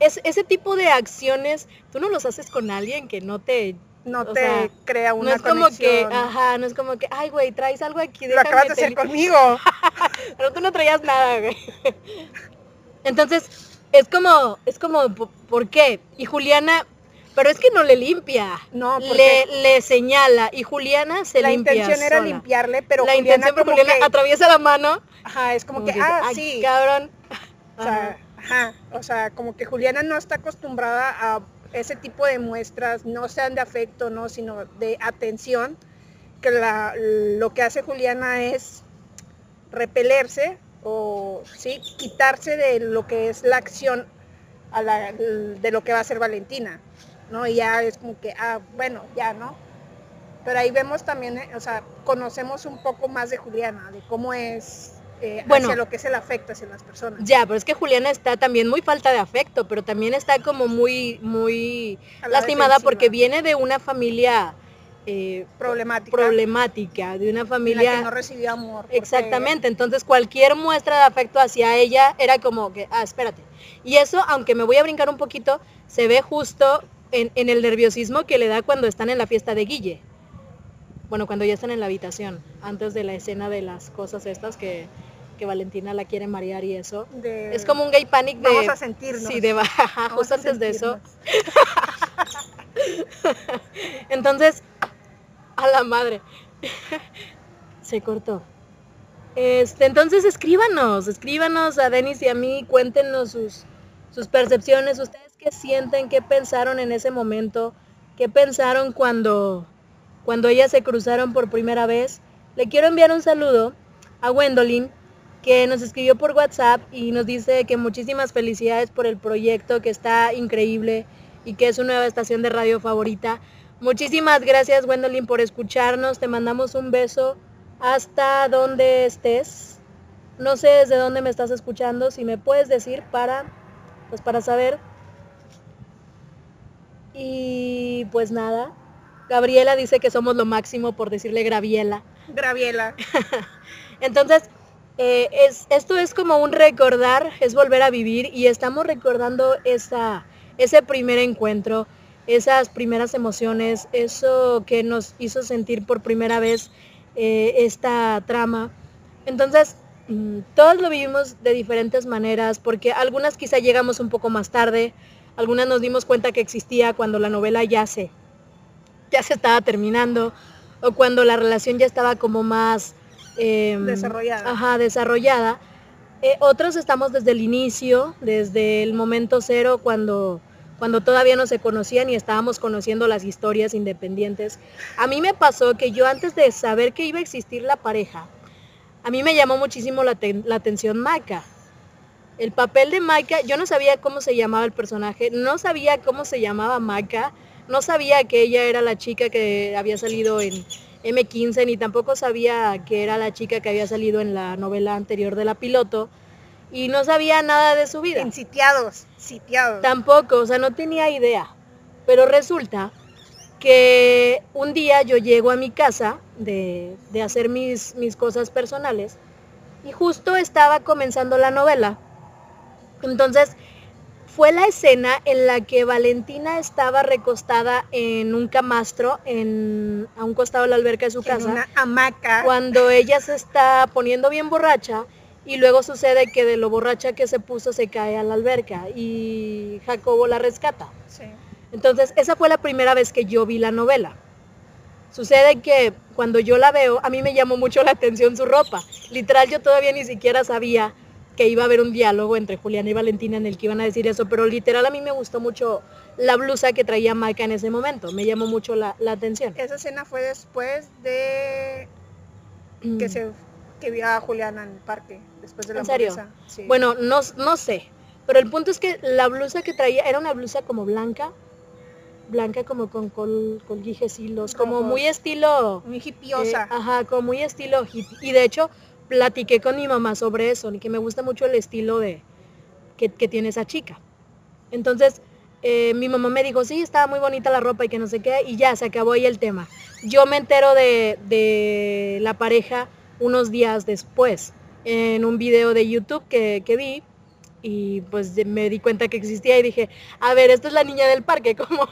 es, ese tipo de acciones, tú no los haces con alguien que no te... No te sea, crea una conexión. No es conexión. Como que, ajá, no es como que, ay, güey, traes algo aquí. Lo acabas de hacer conmigo. Pero tú no traías nada, güey. Entonces, es como, es como, ¿por qué? Y Juliana, pero es que no le limpia. No, porque... Le, le señala, y Juliana se la limpia La intención sola. Era limpiarle, pero la Juliana intención como Juliana que... atraviesa la mano. Ajá, es como, como que, que, ah, sí. Cabrón. O sea, ajá, o sea, como que Juliana no está acostumbrada a... ese tipo de muestras, no sean de afecto, no, sino de atención, que la, lo que hace Juliana es repelerse o sí, quitarse de lo que es la acción a la, de lo que va a hacer Valentina, ¿no? Y ya es como que, ah, bueno, ya, ¿no? Pero ahí vemos también, eh, o sea, conocemos un poco más de Juliana, de cómo es... Eh, bueno, hacia lo que es el afecto hacia las personas. Ya, pero es que Juliana está también muy falta de afecto, pero también está como muy, muy lastimada defensiva, porque viene de una familia eh, problemática. problemática, de una familia... En la que no recibió amor. Porque... Exactamente, entonces cualquier muestra de afecto hacia ella era como que, ah, espérate. Y eso, aunque me voy a brincar un poquito, se ve justo en, en el nerviosismo que le da cuando están en la fiesta de Guille. Bueno, cuando ya están en la habitación, antes de la escena de las cosas estas que... que Valentina la quiere marear y eso. De... Es como un gay panic de... Vamos a sentirnos. Sí, de baja, justo antes de eso. Entonces, a la madre. Se cortó. Este, entonces escríbanos, escríbanos a Denis y a mí, cuéntenos sus, sus percepciones, ustedes qué sienten, qué pensaron en ese momento, qué pensaron cuando, cuando ellas se cruzaron por primera vez. Le quiero enviar un saludo a Gwendolyn, que nos escribió por WhatsApp y nos dice que muchísimas felicidades por el proyecto, que está increíble y que es su nueva estación de radio favorita. Muchísimas gracias, Gwendolyn, por escucharnos. Te mandamos un beso hasta donde estés. No sé desde dónde me estás escuchando, si me puedes decir para, pues para saber. Y pues nada, Gabriela dice que somos lo máximo por decirle Graviela. Graviela. Entonces... Eh, es, esto es como un recordar, es volver a vivir y estamos recordando esa, ese primer encuentro, esas primeras emociones, eso que nos hizo sentir por primera vez eh, esta trama. Entonces, todos lo vivimos de diferentes maneras, porque algunas quizá llegamos un poco más tarde, algunas nos dimos cuenta que existía cuando la novela ya se, ya se estaba terminando o cuando la relación ya estaba como más... Eh, desarrollada. Ajá, desarrollada. Eh, otros estamos desde el inicio, desde el momento cero, cuando, cuando todavía no se conocían y estábamos conociendo las historias independientes. A mí me pasó que yo, antes de saber que iba a existir la pareja, a mí me llamó muchísimo la, te- la atención Maika. El papel de Maika, yo no sabía cómo se llamaba el personaje, no sabía cómo se llamaba Maika, no sabía que ella era la chica que había salido en... eme quince, ni tampoco sabía que era la chica que había salido en la novela anterior de la piloto y no sabía nada de su vida. En sitiados, sitiados. Tampoco, o sea, no tenía idea. Pero resulta que un día yo llego a mi casa de, de hacer mis, mis cosas personales y justo estaba comenzando la novela. Entonces, fue la escena en la que Valentina estaba recostada en un camastro, en, a un costado de la alberca de su casa. En una hamaca. Cuando ella se está poniendo bien borracha y luego sucede que de lo borracha que se puso se cae a la alberca y Jacobo la rescata. Sí. Entonces, esa fue la primera vez que yo vi la novela. Sucede que cuando yo la veo, a mí me llamó mucho la atención su ropa. Literal, yo todavía ni siquiera sabía... que iba a haber un diálogo entre Juliana y Valentina en el que iban a decir eso, pero literal a mí me gustó mucho la blusa que traía Maika en ese momento, me llamó mucho la, la atención. Esa escena fue después de que se que vi a Juliana en el parque, después de la blusa. ¿En serio? Sí. Bueno, no, no sé, pero el punto es que la blusa que traía era una blusa como blanca, blanca como con col, colguijes hilos, como, como muy estilo... Muy hipiosa. Eh, ajá, como muy estilo hippie. Y de hecho, platiqué con mi mamá sobre eso, que me gusta mucho el estilo de que, que tiene esa chica. Entonces, eh, mi mamá me dijo, sí, estaba muy bonita la ropa y que no sé qué, y ya, se acabó ahí el tema. Yo me entero de, de la pareja unos días después, en un video de YouTube que, que vi, y pues me di cuenta que existía y dije, a ver, esta es la niña del parque, como,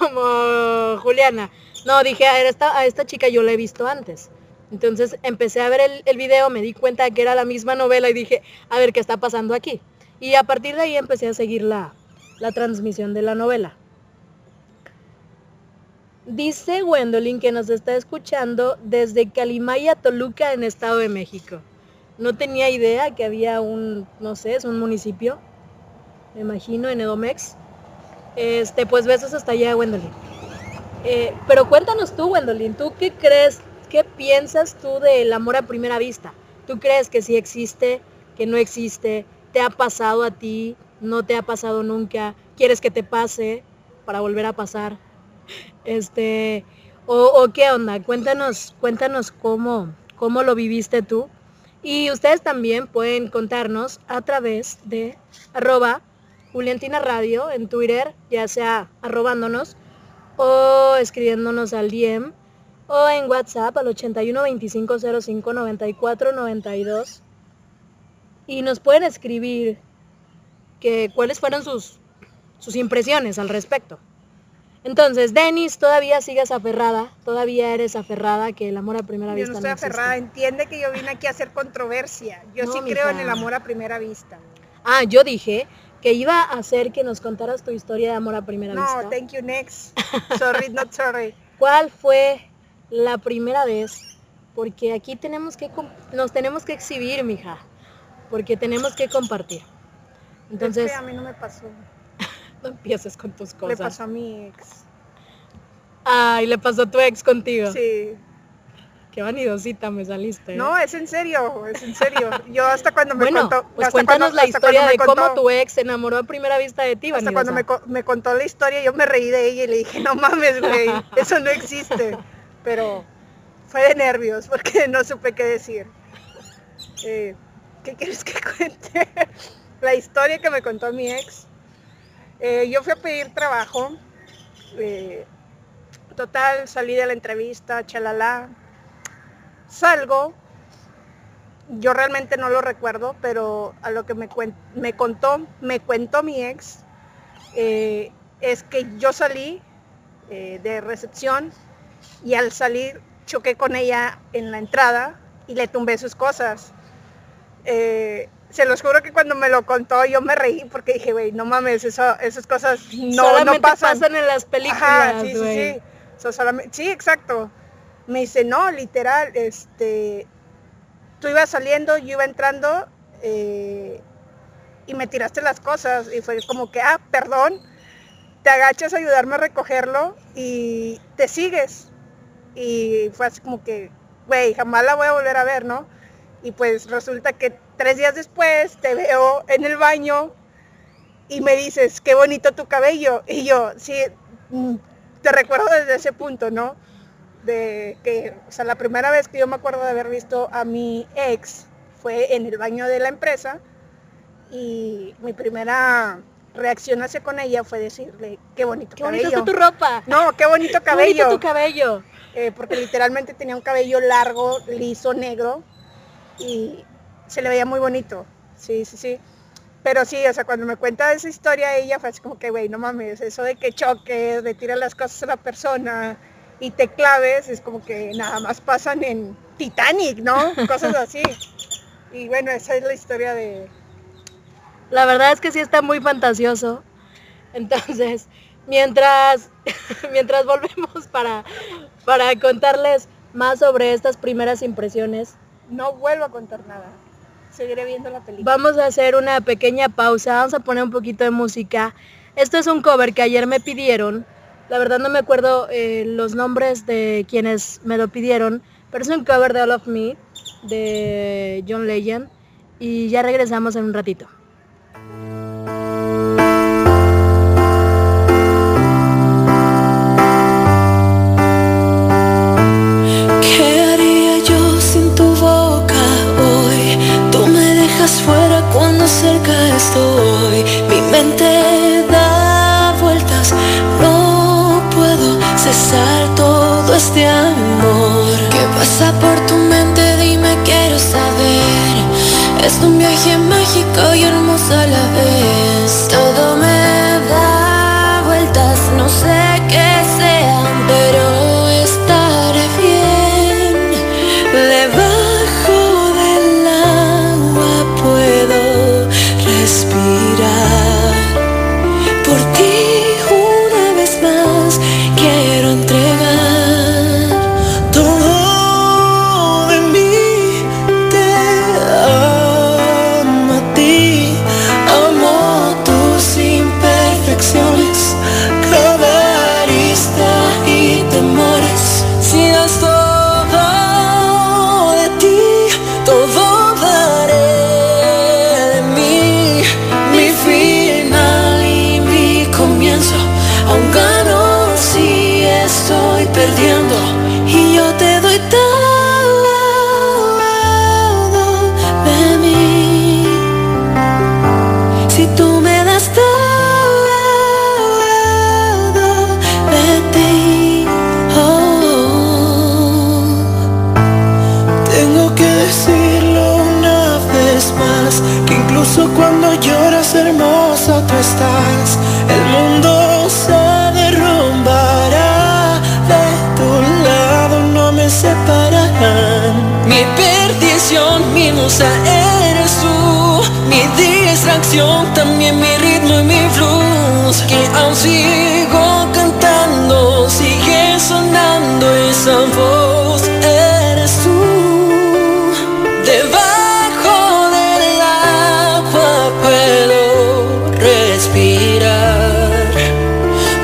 como Juliana. No, dije, a ver, esta, a esta chica yo la he visto antes. Entonces empecé a ver el, el video, me di cuenta que era la misma novela y dije, a ver, ¿qué está pasando aquí? Y a partir de ahí empecé a seguir la, la transmisión de la novela. Dice Gwendolyn que nos está escuchando desde Calimaya, Toluca, en Estado de México. No tenía idea que había un, no sé, es un municipio, me imagino, en Edomex. Este, pues besos hasta allá, Gwendolyn. Eh, pero cuéntanos tú, Gwendolyn, ¿tú qué crees, qué piensas tú del amor a primera vista? ¿Tú crees que sí existe, que no existe? ¿Te ha pasado a ti? ¿No te ha pasado nunca? ¿Quieres que te pase para volver a pasar? Este, o, o qué onda, cuéntanos, cuéntanos cómo, cómo lo viviste tú. Y ustedes también pueden contarnos a través de arroba Juliantina Radio en Twitter, ya sea arrobándonos o escribiéndonos al D M o en WhatsApp al ochenta y uno, veinticinco, cero cinco, noventa y cuatro, noventa y dos. Y nos pueden escribir que, cuáles fueron sus, sus impresiones al respecto. Entonces, Denis, todavía sigues aferrada, todavía eres aferrada que el amor a primera vista no existe. Yo no estoy aferrada, entiende que yo vine aquí a hacer controversia. Yo sí creo en el amor a primera vista. Ah, yo dije que iba a hacer que nos contaras tu historia de amor a primera vista. No, thank you, next. Sorry, not sorry. ¿Cuál fue la primera vez? Porque aquí tenemos que nos tenemos que exhibir, mija, porque tenemos que compartir. Entonces, es que a mí no me pasó. No empieces con tus cosas. Le pasó a mi ex. Ay, le pasó a tu ex contigo. Sí. Qué vanidosita me saliste. ¿eh? No, es en serio, es en serio. Yo hasta cuando me bueno, contó... Pues hasta cuéntanos cuando, la hasta historia de contó, cómo tu ex se enamoró a primera vista de ti, Hasta vanidosa. cuando me, me contó la historia, yo me reí de ella y le dije, no mames, güey, eso no existe. Pero fue de nervios porque no supe qué decir. Eh, ¿Qué quieres que cuente? La historia que me contó mi ex. Eh, yo fui a pedir trabajo, eh, total, salí de la entrevista, chalala, salgo, yo realmente no lo recuerdo, pero a lo que me, cuen me contó, me contó mi ex, eh, es que yo salí eh, de recepción y al salir choqué con ella en la entrada y le tumbé sus cosas. Eh, Se los juro que cuando me lo contó yo me reí porque dije, güey, no mames, eso, esas cosas no, solamente no pasan. pasan en las películas. Ajá, sí, sí, sí. So, solamente, sí, exacto. Me dice, no, literal, este, tú ibas saliendo, yo iba entrando eh, y me tiraste las cosas. Y fue como que, ah, perdón, te agachas a ayudarme a recogerlo y te sigues. Y fue así como que, güey, jamás la voy a volver a ver, ¿no? Y pues resulta que tres días después te veo en el baño y me dices, qué bonito tu cabello. Y yo, sí, te recuerdo desde ese punto, ¿no? De que, o sea, la primera vez que yo me acuerdo de haber visto a mi ex fue en el baño de la empresa y mi primera reacción hacia con ella fue decirle, qué bonito cabello. Qué bonito es tu ropa. No, qué bonito cabello. Qué bonito tu cabello. Eh, porque literalmente tenía un cabello largo, liso, negro. Y se le veía muy bonito, sí, sí, sí. Pero sí, o sea, cuando me cuenta esa historia ella fue así como que, güey, no mames, eso de que choques, de tirar las cosas a la persona y te claves, es como que nada más pasan en Titanic, ¿no? Cosas así. Y bueno, esa es la historia de... La verdad es que sí está muy fantasioso. Entonces, mientras, mientras volvemos para, para contarles más sobre estas primeras impresiones, no vuelvo a contar nada. Seguiré viendo la película. Vamos a hacer una pequeña pausa, vamos a poner un poquito de música. Esto es un cover que ayer me pidieron. La verdad no me acuerdo eh, los nombres de quienes me lo pidieron, pero es un cover de All of Me, de John Legend. Y ya regresamos en un ratito. Fuera cuando cerca estoy, mi mente da vueltas, no puedo cesar todo este amor. ¿Qué pasa por tu mente? Dime, quiero saber. Es un viaje mágico y hermoso a la vez. Todo me da vueltas, no sé qué sea, pero estaré bien debajo. Eres tú, mi distracción, también mi ritmo y mi blues, que aún sigo cantando, sigue sonando esa voz. Eres tú, debajo del agua puedo respirar.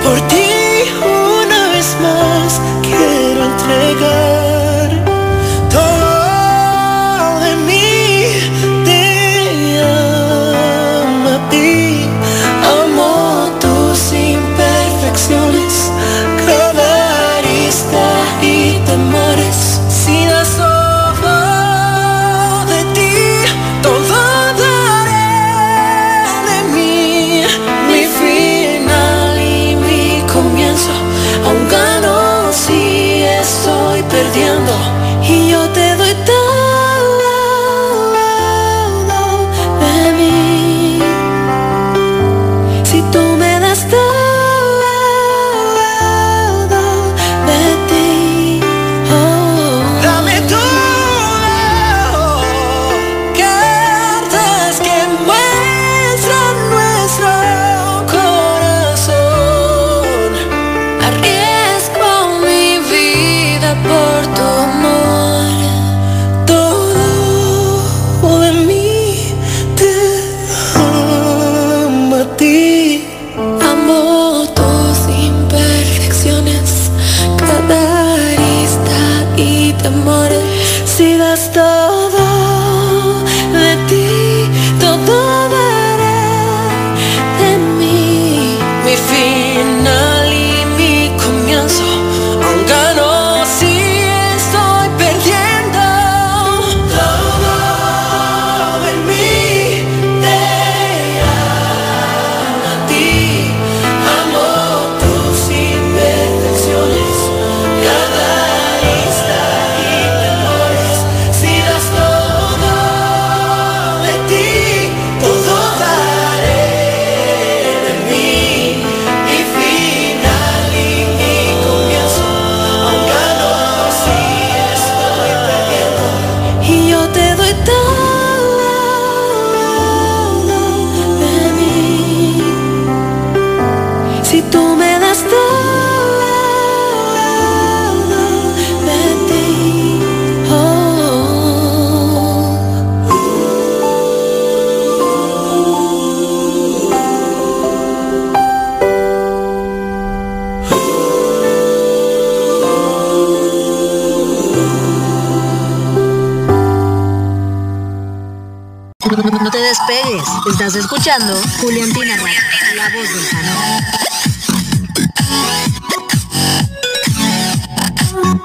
Por ti una vez más quiero entregar. No te despegues, estás escuchando Juliantina Radio, la voz del canal.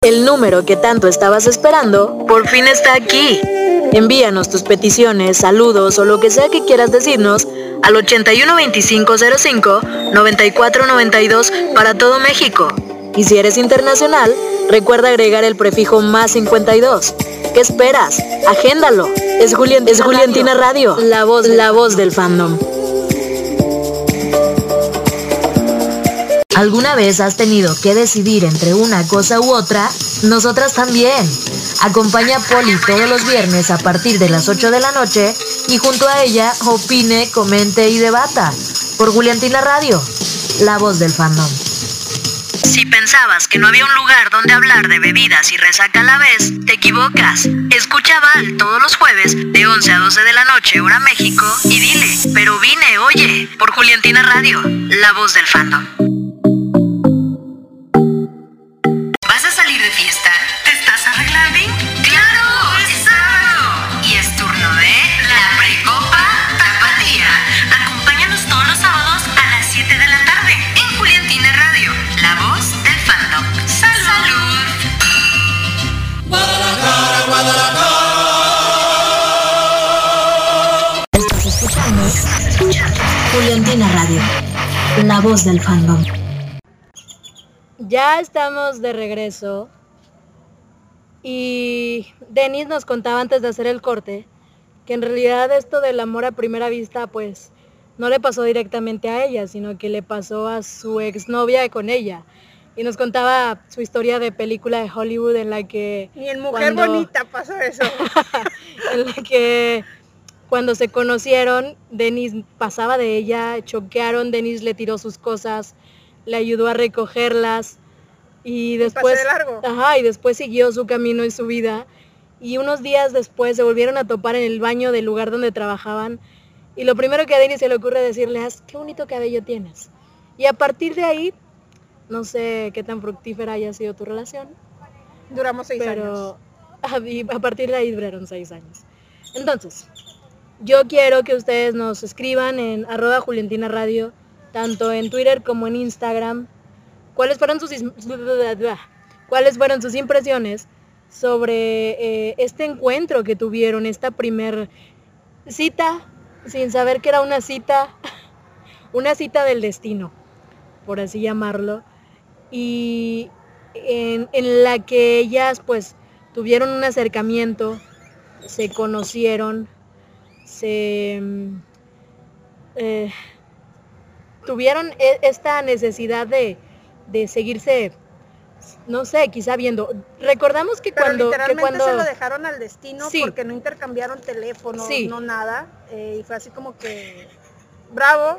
El número que tanto estabas esperando, por fin está aquí. Envíanos tus peticiones, saludos o lo que sea que quieras decirnos al ochenta y uno veinticinco cero cinco noventa y cuatro noventa y dos para todo México. Y si eres internacional, recuerda agregar el prefijo más cincuenta y dos. ¿Qué esperas? Agéndalo. Es Juliantina, es Juliantina Radio, la voz, la voz del fandom. ¿Alguna vez has tenido que decidir entre una cosa u otra? Nosotras también. Acompaña a Poli todos los viernes a partir de las ocho de la noche y junto a ella opine, comente y debata. Por Juliantina Radio, la voz del fandom. Si pensabas que no había un lugar donde hablar de bebidas y resaca a la vez, te equivocas. Escucha a Val todos los jueves de once a doce de la noche, hora México, y dile, pero vine, oye, por Juliantina Radio, la voz del fandom. ¿Vas a salir de fiesta? ¿Te estás arreglando? ¡Claro! ¡Es sábado! Y es turno de la Precopa Tapatía. Acompáñanos todos los sábados a las siete de la tarde en Juliantina Radio, la voz del fandom. ¡Salud! ¡Salud! Guadalajara, Guadalajara. ¿Estás escuchando? ¿Estás escuchando? Juliantina Radio, la voz del fandom. Ya estamos de regreso. Y Denis nos contaba antes de hacer el corte que en realidad esto del amor a primera vista pues no le pasó directamente a ella, sino que le pasó a su exnovia con ella. Y nos contaba su historia de película de Hollywood en la que... Ni en Mujer cuando... Bonita pasó eso. En la que cuando se conocieron, Denis pasaba de ella, choquearon, Denis le tiró sus cosas, le ayudó a recogerlas. Y después, de largo. Ajá, y después siguió su camino y su vida. Y unos días después se volvieron a topar en el baño del lugar donde trabajaban. Y lo primero que a Denis se le ocurre decirle es, qué bonito cabello tienes. Y a partir de ahí, no sé qué tan fructífera haya sido tu relación. Duramos seis pero, años. Pero a partir de ahí duraron seis años. Entonces, yo quiero que ustedes nos escriban en arroba Juliantina Radio, tanto en Twitter como en Instagram. ¿Cuáles fueron sus, ¿Cuáles fueron sus impresiones sobre eh, este encuentro que tuvieron, esta primer cita, sin saber que era una cita, una cita del destino, por así llamarlo, y en, en la que ellas pues tuvieron un acercamiento, se conocieron, se... Eh, tuvieron esta necesidad de... de seguirse, no sé, quizá viendo. Recordamos que pero cuando... literalmente que cuando... se lo dejaron al destino, sí. Porque no intercambiaron teléfono, sí. No nada. Eh, y fue así como que, bravo,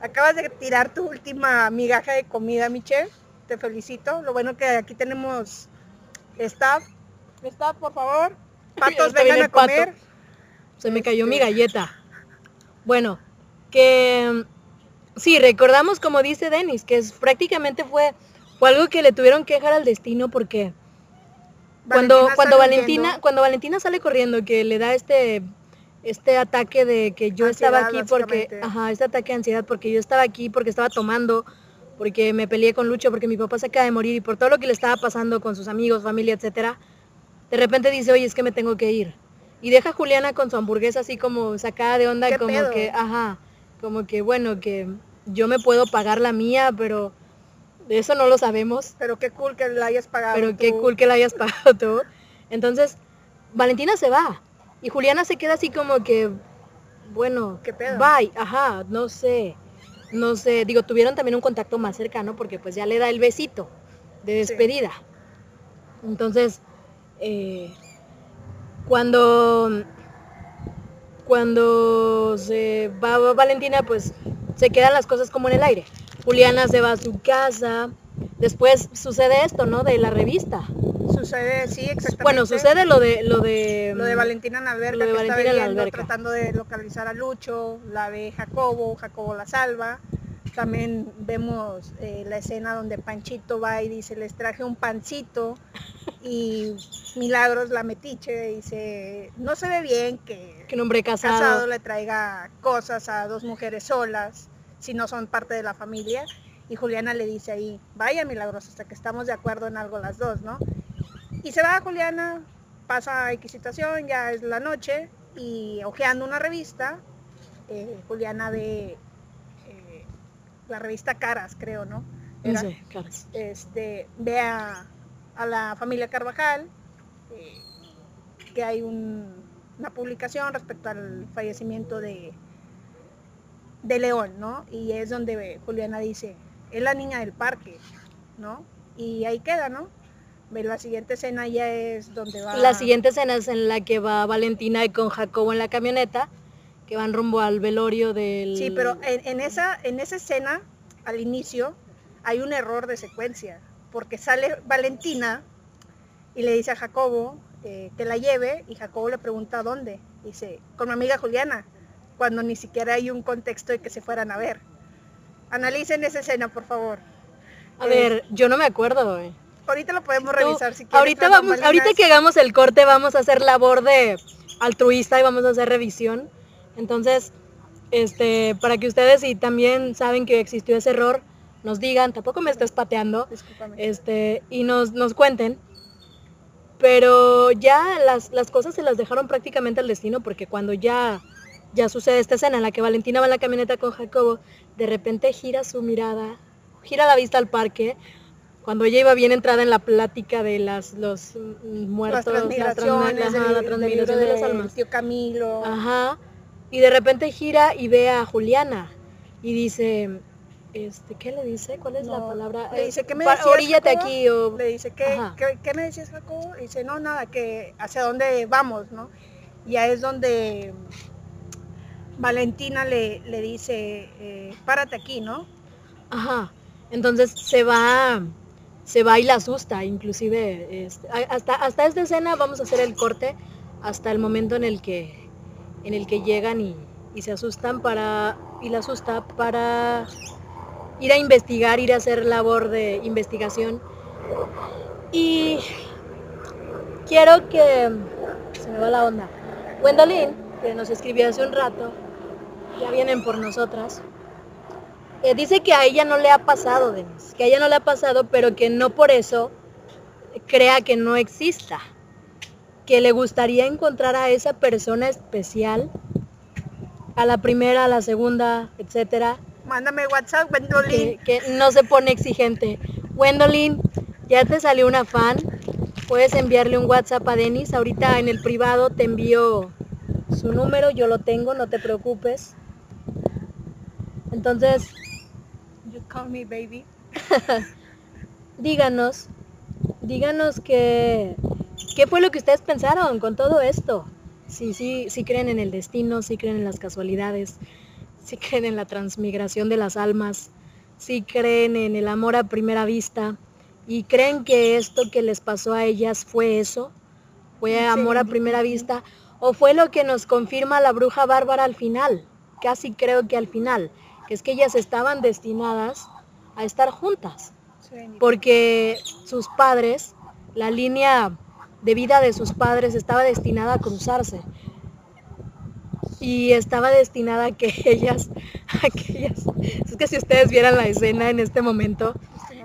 acabas de tirar tu última migaja de comida, Michelle. Te felicito. Lo bueno que aquí tenemos staff. Staff, por favor. Patos, vengan a comer. Pato. Se me cayó mi galleta. Bueno, que... sí, recordamos como dice Denis, que es, prácticamente fue, fue algo que le tuvieron que dejar al destino porque cuando Valentina, cuando, Valentina, cuando Valentina sale corriendo, que le da este, este ataque de que yo ansiedad, estaba aquí porque, ajá, este ataque de ansiedad porque yo estaba aquí, porque estaba tomando, porque me peleé con Lucho, porque mi papá se acaba de morir y por todo lo que le estaba pasando con sus amigos, familia, etcétera, de repente dice, oye, es que me tengo que ir. Y deja a Juliana con su hamburguesa así como sacada de onda, como pedo? que, ajá. Como que, bueno, que yo me puedo pagar la mía, pero de eso no lo sabemos. Pero qué cool que la hayas pagado Pero tú. qué cool que la hayas pagado tú. Entonces, Valentina se va. Y Juliana se queda así como que, bueno, ¿qué pedo? Bye. Ajá, no sé. No sé. Digo, tuvieron también un contacto más cercano porque pues ya le da el besito de despedida. Sí. Entonces, eh, cuando... Cuando se va Valentina, pues se quedan las cosas como en el aire. Juliana se va a su casa. Después sucede esto, ¿no? De la revista. Sucede, sí, exactamente. Bueno, sucede lo de... Lo de, lo de Valentina en la alberca, lo de que Valentina está viviendo, en la alberca. Tratando de localizar a Lucho, la ve Jacobo, Jacobo la salva. También vemos eh, la escena donde Panchito va y dice, les traje un pancito, y Milagros la metiche dice, no se ve bien que, que un hombre casado. casado le traiga cosas a dos mujeres solas, si no son parte de la familia. Y Juliana le dice ahí, vaya Milagros, hasta que estamos de acuerdo en algo las dos, ¿no? Y se va Juliana, pasa a X situación, ya es la noche, y hojeando una revista, eh, Juliana de... la revista Caras, creo, ¿no? Era, sí, Caras. Este, ve a, a la familia Carvajal, eh, que hay un, una publicación respecto al fallecimiento de, de León, ¿no? Y es donde Juliana dice, es la niña del parque, ¿no? Y ahí queda, ¿no? La siguiente escena ya es donde va... La siguiente escena es en la que va Valentina con Jacobo en la camioneta, que van rumbo al velorio del... Sí, pero en, en, esa, en esa escena, al inicio, hay un error de secuencia, porque sale Valentina y le dice a Jacobo eh, que la lleve, y Jacobo le pregunta dónde. Dice, con mi amiga Juliana, cuando ni siquiera hay un contexto de que se fueran a ver. Analicen esa escena, por favor. A eh, ver, yo no me acuerdo, eh. Ahorita lo podemos revisar, no, si quieres. Ahorita, vamos, ahorita que hagamos el corte vamos a hacer labor de altruista y vamos a hacer revisión. Entonces, este, para que ustedes, si también saben que existió ese error, nos digan, tampoco me estés pateando, este, y nos, nos cuenten. Pero ya las, las cosas se las dejaron prácticamente al destino, porque cuando ya, ya sucede esta escena en la que Valentina va en la camioneta con Jacobo, de repente gira su mirada, gira la vista al parque, cuando ella iba bien entrada en la plática de las los muertos, las transmigraciones, la, ajá, el, la transmigración de, de las almas. Tío Camilo. Ajá. Y de repente gira y ve a Juliana y dice, este, ¿qué le dice? ¿Cuál es no, la palabra? Le dice, ¿qué me decías, Oríllate aquí. O... Le dice, ¿qué, ¿qué, ¿qué me decías, Jacobo? Y dice, no, nada, que hacia dónde vamos, ¿no? Ya es donde Valentina le, le dice, eh, párate aquí, ¿no? Ajá, entonces se va, se va y la asusta, inclusive. Este, hasta, hasta esta escena vamos a hacer el corte hasta el momento en el que... en el que llegan y, y se asustan para, y la asusta para ir a investigar, ir a hacer labor de investigación. Y quiero que, se me va la onda, Gwendolyn, que nos escribió hace un rato, ya vienen por nosotras, eh, dice que a ella no le ha pasado, Denise, que a ella no le ha pasado, pero que no por eso crea que no exista, que le gustaría encontrar a esa persona especial, a la primera, a la segunda, etcétera. Mándame WhatsApp, Gwendolyn. Que, que no se pone exigente. Gwendolyn, ya te salió una fan, puedes enviarle un WhatsApp a Denise, ahorita en el privado te envío su número, yo lo tengo, no te preocupes. Entonces, you call me baby. díganos, díganos que... ¿qué fue lo que ustedes pensaron con todo esto? Si, si, si creen en el destino, si creen en las casualidades, si creen en la transmigración de las almas, si creen en el amor a primera vista, y creen que esto que les pasó a ellas fue eso, fue amor a primera vista, o fue lo que nos confirma la bruja Bárbara al final, casi creo que al final, que es que ellas estaban destinadas a estar juntas, porque sus padres, la línea... de vida de sus padres estaba destinada a cruzarse, y estaba destinada a que ellas, a que ellas, es que si ustedes vieran la escena en este momento,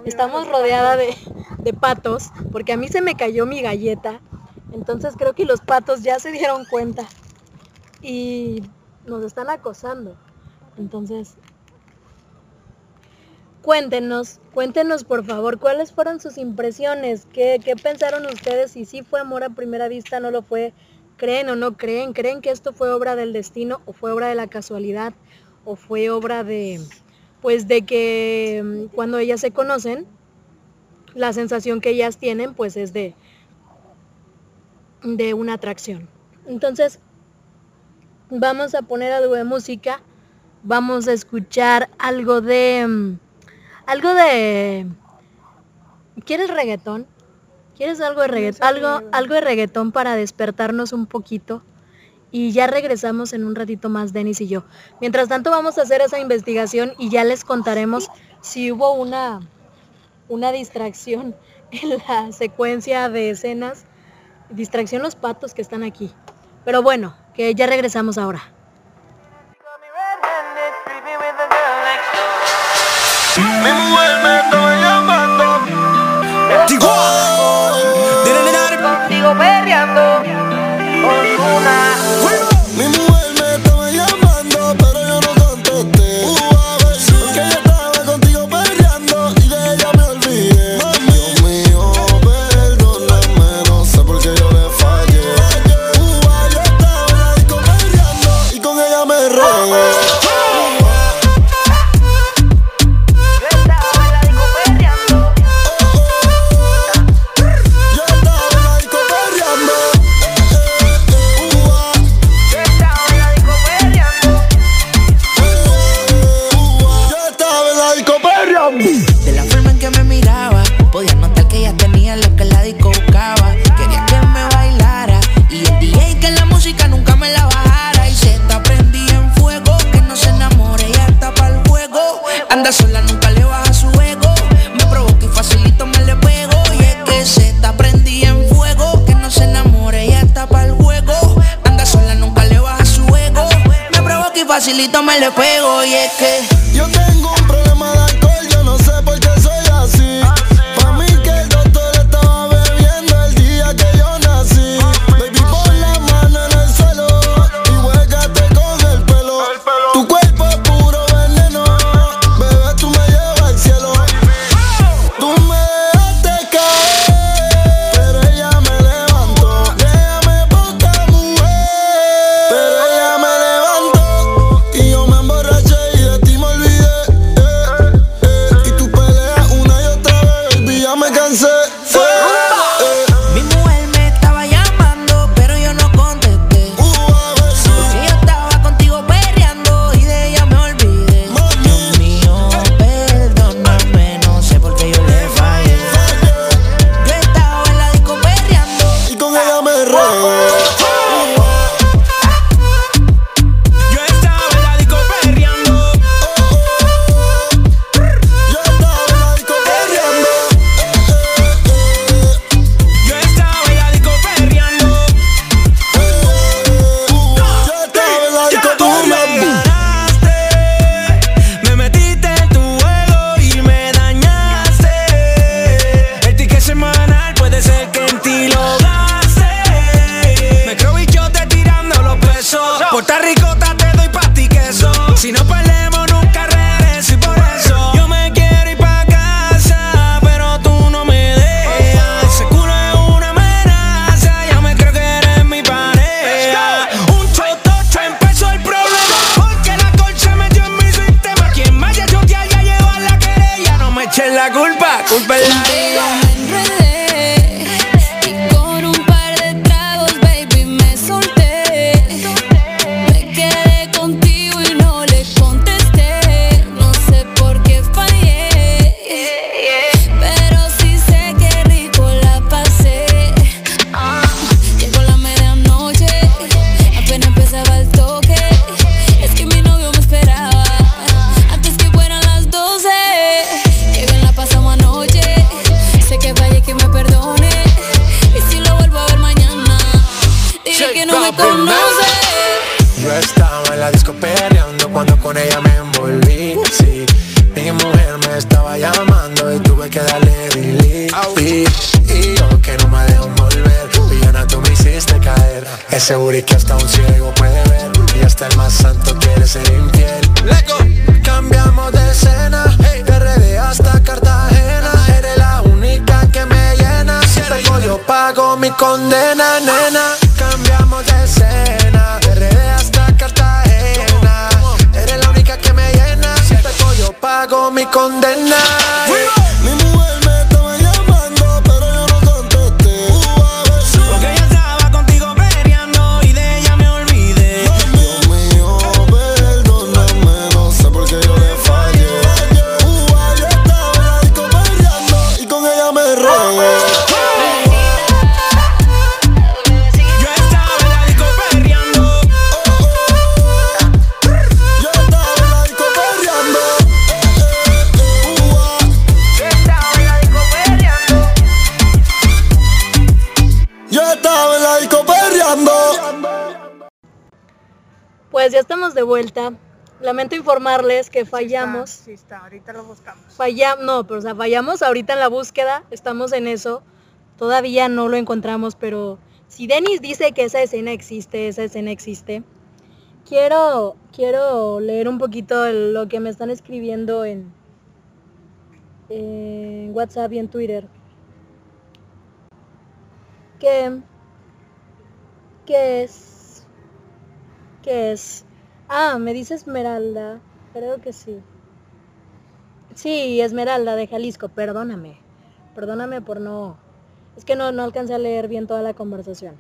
estamos rodeada de, de patos, porque a mí se me cayó mi galleta, entonces creo que los patos ya se dieron cuenta, y nos están acosando. Entonces, Cuéntenos, cuéntenos por favor, ¿cuáles fueron sus impresiones? ¿Qué, qué pensaron ustedes? Si sí fue amor a primera vista, no lo fue, ¿creen o no creen? ¿Creen que esto fue obra del destino, o fue obra de la casualidad, o fue obra de, pues de que cuando ellas se conocen, la sensación que ellas tienen pues es de, de una atracción? Entonces, vamos a poner algo de música, vamos a escuchar algo de... algo de... ¿Quieres reggaetón? ¿Quieres algo de reggaetón? Algo, algo de reggaetón para despertarnos un poquito. y ya regresamos en un ratito más Denis y yo. Mientras tanto vamos a hacer esa investigación y ya les contaremos si hubo una, una distracción en la secuencia de escenas. Distracción los patos que están aquí. Pero bueno, que ya regresamos ahora. Mi mujer me estaba llamando. Contigo perreando. Mi mujer me estaba llamando, pero yo no contesté. Que ella estaba contigo perreando y de ella me olvidé. Dios mío, perdóname, no sé por qué yo le fallé. Yo estaba contigo perreando y con ella me regué. Facilito me le pego y es que yo tengo un problema de alcohol, yo no sé por qué soy así. Pa' mí que el doctor estaba bebiendo el día que yo nací. Baby, pon la mano en el suelo y huélgate con el pelo. Tu cuerpo es puro veneno, bebé, tú me llevas al cielo. Tú me dejaste caer, pero ella me levantó. Déjame poca mujer, pero ella me levantó. Y yo me emborraché y de ti me olvidé, eh, eh. Y tú peleas una y otra vez, baby, ya me cansé, eh, eh. Mi mujer me estaba llamando, pero yo no contesté. uh, Porque yo estaba contigo perreando y de ella me olvidé. Mami. Dios mío, perdóname, no sé por qué yo le fallé. Yo estaba en la disco perreando y con ella me regué. Seguro que hasta un ciego puede ver y hasta el más santo quiere ser infiel. Lego, cambiamos de escena, hey. De R D hasta Cartagena. Eres la única que me llena. Si te voy, yo pago mi condena, nena. Cambiamos de escena, de R D hasta Cartagena. Eres la única que me llena. Si te voy, yo pago mi condena. Yo estaba en la disco perreando. Pues ya estamos de vuelta. Lamento informarles que fallamos. Sí está, sí está. Ahorita lo buscamos. Falla, no, pero o sea, fallamos ahorita en la búsqueda, estamos en eso. Todavía no lo encontramos, pero si Denis dice que esa escena existe, esa escena existe. Quiero, quiero leer un poquito lo que me están escribiendo en, en WhatsApp y en Twitter. Que, que es, que es, ah, me dice Esmeralda, creo que sí. Sí, Esmeralda de Jalisco, perdóname, perdóname por no... Es que no, no alcancé a leer bien toda la conversación.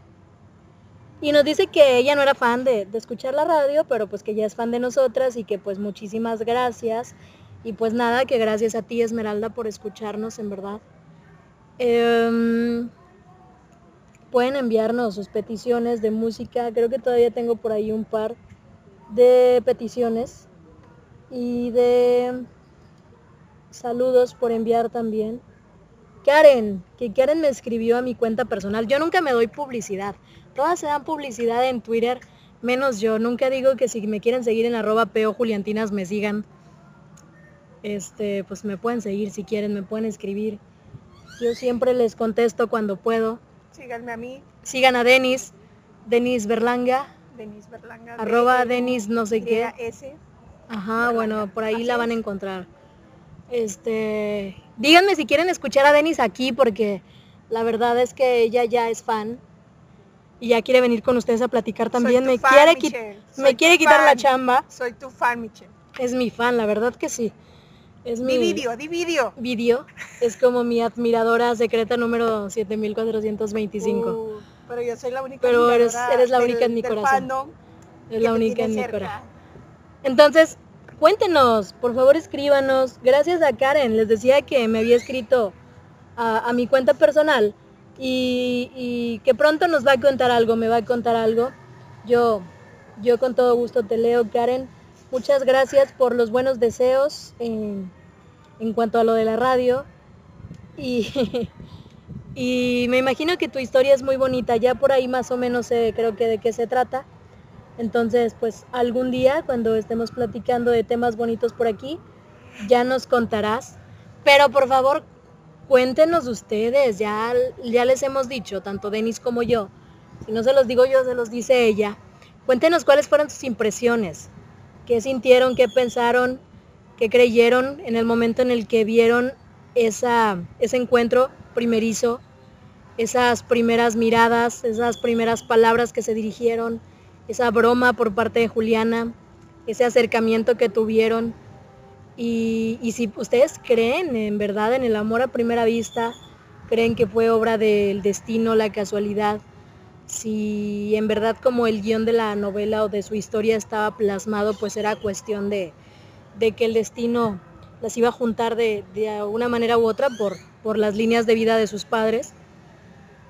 Y nos dice que ella no era fan de, de escuchar la radio, pero pues que ya es fan de nosotras y que pues muchísimas gracias. Y pues nada, que gracias a ti, Esmeralda, por escucharnos, en verdad. Eh, pueden enviarnos sus peticiones de música. Creo que todavía tengo por ahí un par de peticiones. Y de saludos por enviar también. Karen, que Karen me escribió a mi cuenta personal. Yo nunca me doy publicidad. Todas se dan publicidad en Twitter, menos yo. Nunca digo que si me quieren seguir en arroba peo Juliantinas me sigan. Este, pues me pueden seguir si quieren, me pueden escribir. Yo siempre les contesto cuando puedo. Síganme a mí. Sigan a Denis, Denis Berlanga. Denis Berlanga. Arroba Denis no sé qué. Ajá, bueno, por ahí la van a encontrar. Este... Díganme si quieren escuchar a Denis aquí, porque la verdad es que ella ya es fan y ya quiere venir con ustedes a platicar también. Me fan, quiere, qui me quiere quitar fan. La chamba. Soy tu fan, Michelle. Es mi fan, la verdad que sí. Es mi video, di video. Video. Es como mi admiradora secreta número siete mil cuatrocientos veinticinco. Uh, pero yo soy la única. Pero eres, eres la única del, en mi corazón. Eres la única en cerca. Mi corazón. Entonces... Cuéntenos, por favor escríbanos. Gracias a Karen, les decía que me había escrito a, a mi cuenta personal y, y que pronto nos va a contar algo, me va a contar algo. Yo, yo con todo gusto te leo, Karen. Muchas gracias por los buenos deseos en, en cuanto a lo de la radio. Y, y me imagino que tu historia es muy bonita, ya por ahí más o menos sé, creo que de qué se trata. Entonces, pues algún día cuando estemos platicando de temas bonitos por aquí, ya nos contarás. Pero por favor, cuéntenos ustedes, ya, ya les hemos dicho, tanto Denis como yo. Si no se los digo yo, se los dice ella. Cuéntenos cuáles fueron sus impresiones, qué sintieron, qué pensaron, qué creyeron en el momento en el que vieron esa, ese encuentro primerizo, esas primeras miradas, esas primeras palabras que se dirigieron, esa broma por parte de Juliana, ese acercamiento que tuvieron. Y, y si ustedes creen en verdad en el amor a primera vista, creen que fue obra del destino, la casualidad, si en verdad como el guión de la novela o de su historia estaba plasmado, pues era cuestión de, de que el destino las iba a juntar de, de una manera u otra por, por las líneas de vida de sus padres.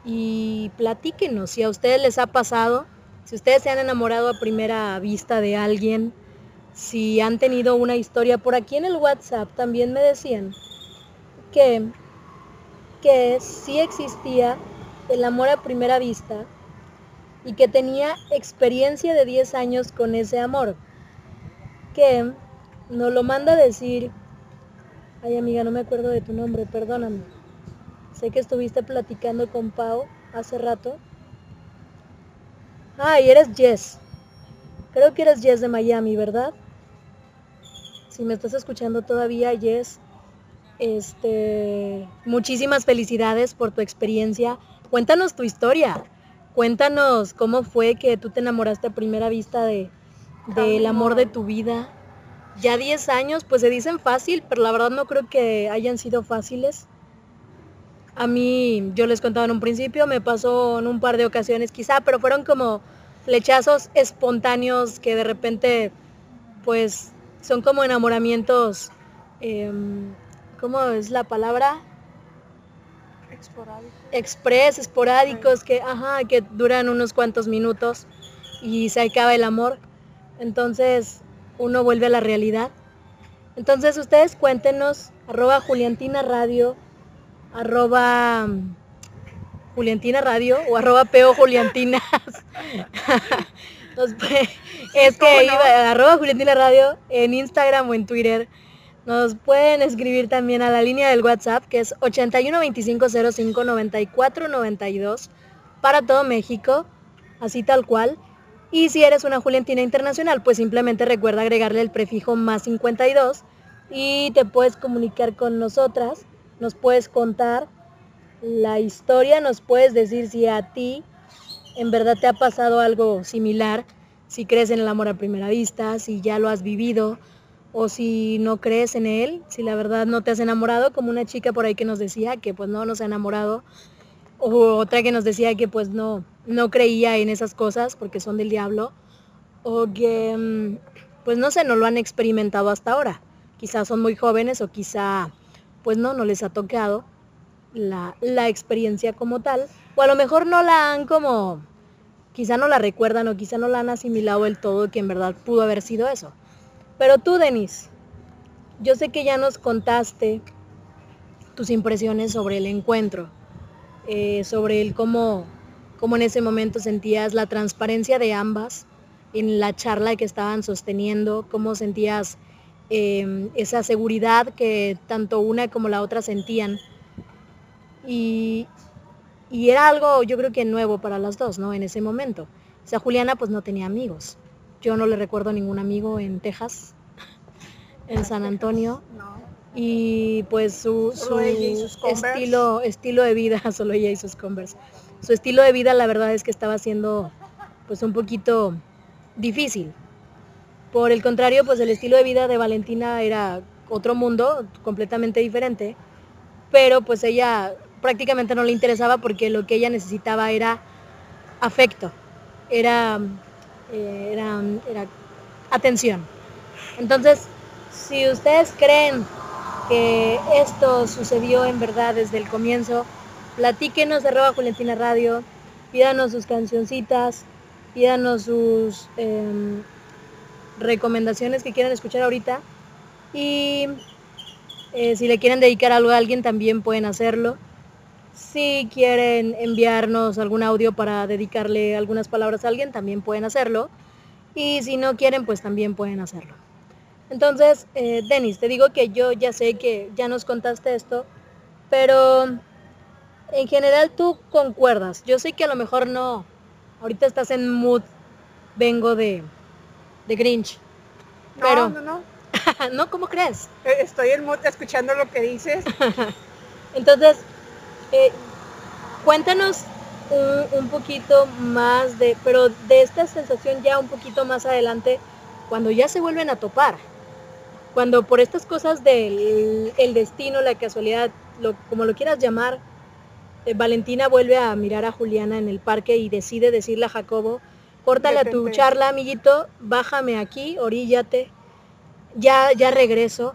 Y platíquenos si a ustedes les ha pasado. Si ustedes se han enamorado a primera vista de alguien, si han tenido una historia, por aquí en el WhatsApp también me decían que, que sí existía el amor a primera vista y que tenía experiencia de diez años con ese amor, que nos lo manda a decir, ay amiga, no me acuerdo de tu nombre, perdóname, sé que estuviste platicando con Pau hace rato. Ay, eres Jess. Creo que eres Jess de Miami, ¿verdad? Si me estás escuchando todavía, Jess, este, muchísimas felicidades por tu experiencia. Cuéntanos tu historia. Cuéntanos cómo fue que tú te enamoraste a primera vista de, del amor de tu vida. Ya diez años, pues se dicen fácil, pero la verdad no creo que hayan sido fáciles. A mí, yo les contaba en un principio, me pasó en un par de ocasiones quizá, pero fueron como flechazos espontáneos que de repente, pues, son como enamoramientos, eh, ¿cómo es la palabra? Esporádicos. Express, esporádicos, que, ajá, que duran unos cuantos minutos y se acaba el amor. Entonces, uno vuelve a la realidad. Entonces, ustedes cuéntenos, arroba Juliantina Radio, arroba Juliantina Radio o arroba peo Juliantinas Nos, es que iba, no? arroba Juliantina Radio en Instagram o en Twitter. Nos pueden escribir también a la línea del WhatsApp, que es ochenta y uno veinticinco cero cinco noventa y cuatro noventa y dos para todo México, así tal cual. Y si eres una Juliantina internacional, pues simplemente recuerda agregarle el prefijo más cincuenta y dos y te puedes comunicar con nosotras, nos puedes contar la historia, nos puedes decir si a ti en verdad te ha pasado algo similar, si crees en el amor a primera vista, si ya lo has vivido o si no crees en él, si la verdad no te has enamorado, como una chica por ahí que nos decía que pues no, no se ha enamorado, o otra que nos decía que pues no, no creía en esas cosas porque son del diablo, o que pues no sé, no lo han experimentado hasta ahora. Quizás son muy jóvenes o quizá pues no, no les ha tocado la, la experiencia como tal, o a lo mejor no la han como, quizá no la recuerdan o quizá no la han asimilado del todo que en verdad pudo haber sido eso. Pero tú, Denise, yo sé que ya nos contaste tus impresiones sobre el encuentro, eh, sobre el cómo, cómo en ese momento sentías la transparencia de ambas en la charla que estaban sosteniendo, cómo sentías eh, esa seguridad que tanto una como la otra sentían. Y, y era algo, yo creo que nuevo para las dos, ¿no? En ese momento. O sea, Juliana pues no tenía amigos. Yo no le recuerdo ningún amigo en Texas, en San Antonio. No. Y pues su, su estilo, estilo de vida, solo ella y sus Converse. Su estilo de vida, la verdad es que estaba siendo pues un poquito difícil. Por el contrario, pues el estilo de vida de Valentina era otro mundo, completamente diferente. Pero pues ella prácticamente no le interesaba porque lo que ella necesitaba era afecto, era... Era, era atención. Entonces, si ustedes creen que esto sucedió en verdad desde el comienzo, platíquenos, arroba Juliantina Radio, pídanos sus cancioncitas, pídanos sus eh, recomendaciones que quieran escuchar ahorita y eh, si le quieren dedicar algo a alguien también pueden hacerlo. Si quieren enviarnos algún audio para dedicarle algunas palabras a alguien, también pueden hacerlo. Y si no quieren, pues también pueden hacerlo. Entonces, eh, Denise, te digo que yo ya sé que ya nos contaste esto, pero en general tú concuerdas. Yo sé que a lo mejor no. Ahorita estás en mood, vengo de, de Grinch. No, pero... no, no. ¿No? ¿Cómo crees? Estoy en mood escuchando lo que dices. Entonces... Eh, cuéntanos un, un poquito más de, pero de esta sensación ya un poquito más adelante, cuando ya se vuelven a topar, cuando por estas cosas del el destino, la casualidad, lo, como lo quieras llamar, eh, Valentina vuelve a mirar a Juliana en el parque y decide decirle a Jacobo, córtale a tu charla, amiguito, bájame aquí, oríllate, ya, ya regreso,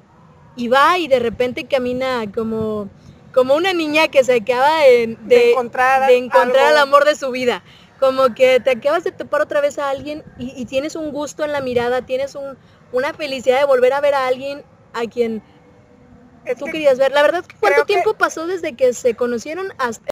y va y de repente camina como... como una niña que se acaba de, de, de encontrar, de encontrar el amor de su vida. Como que te acabas de topar otra vez a alguien y, y tienes un gusto en la mirada, tienes un, una felicidad de volver a ver a alguien a quien es tú que querías ver. La verdad, ¿cuánto tiempo que... pasó desde que se conocieron hasta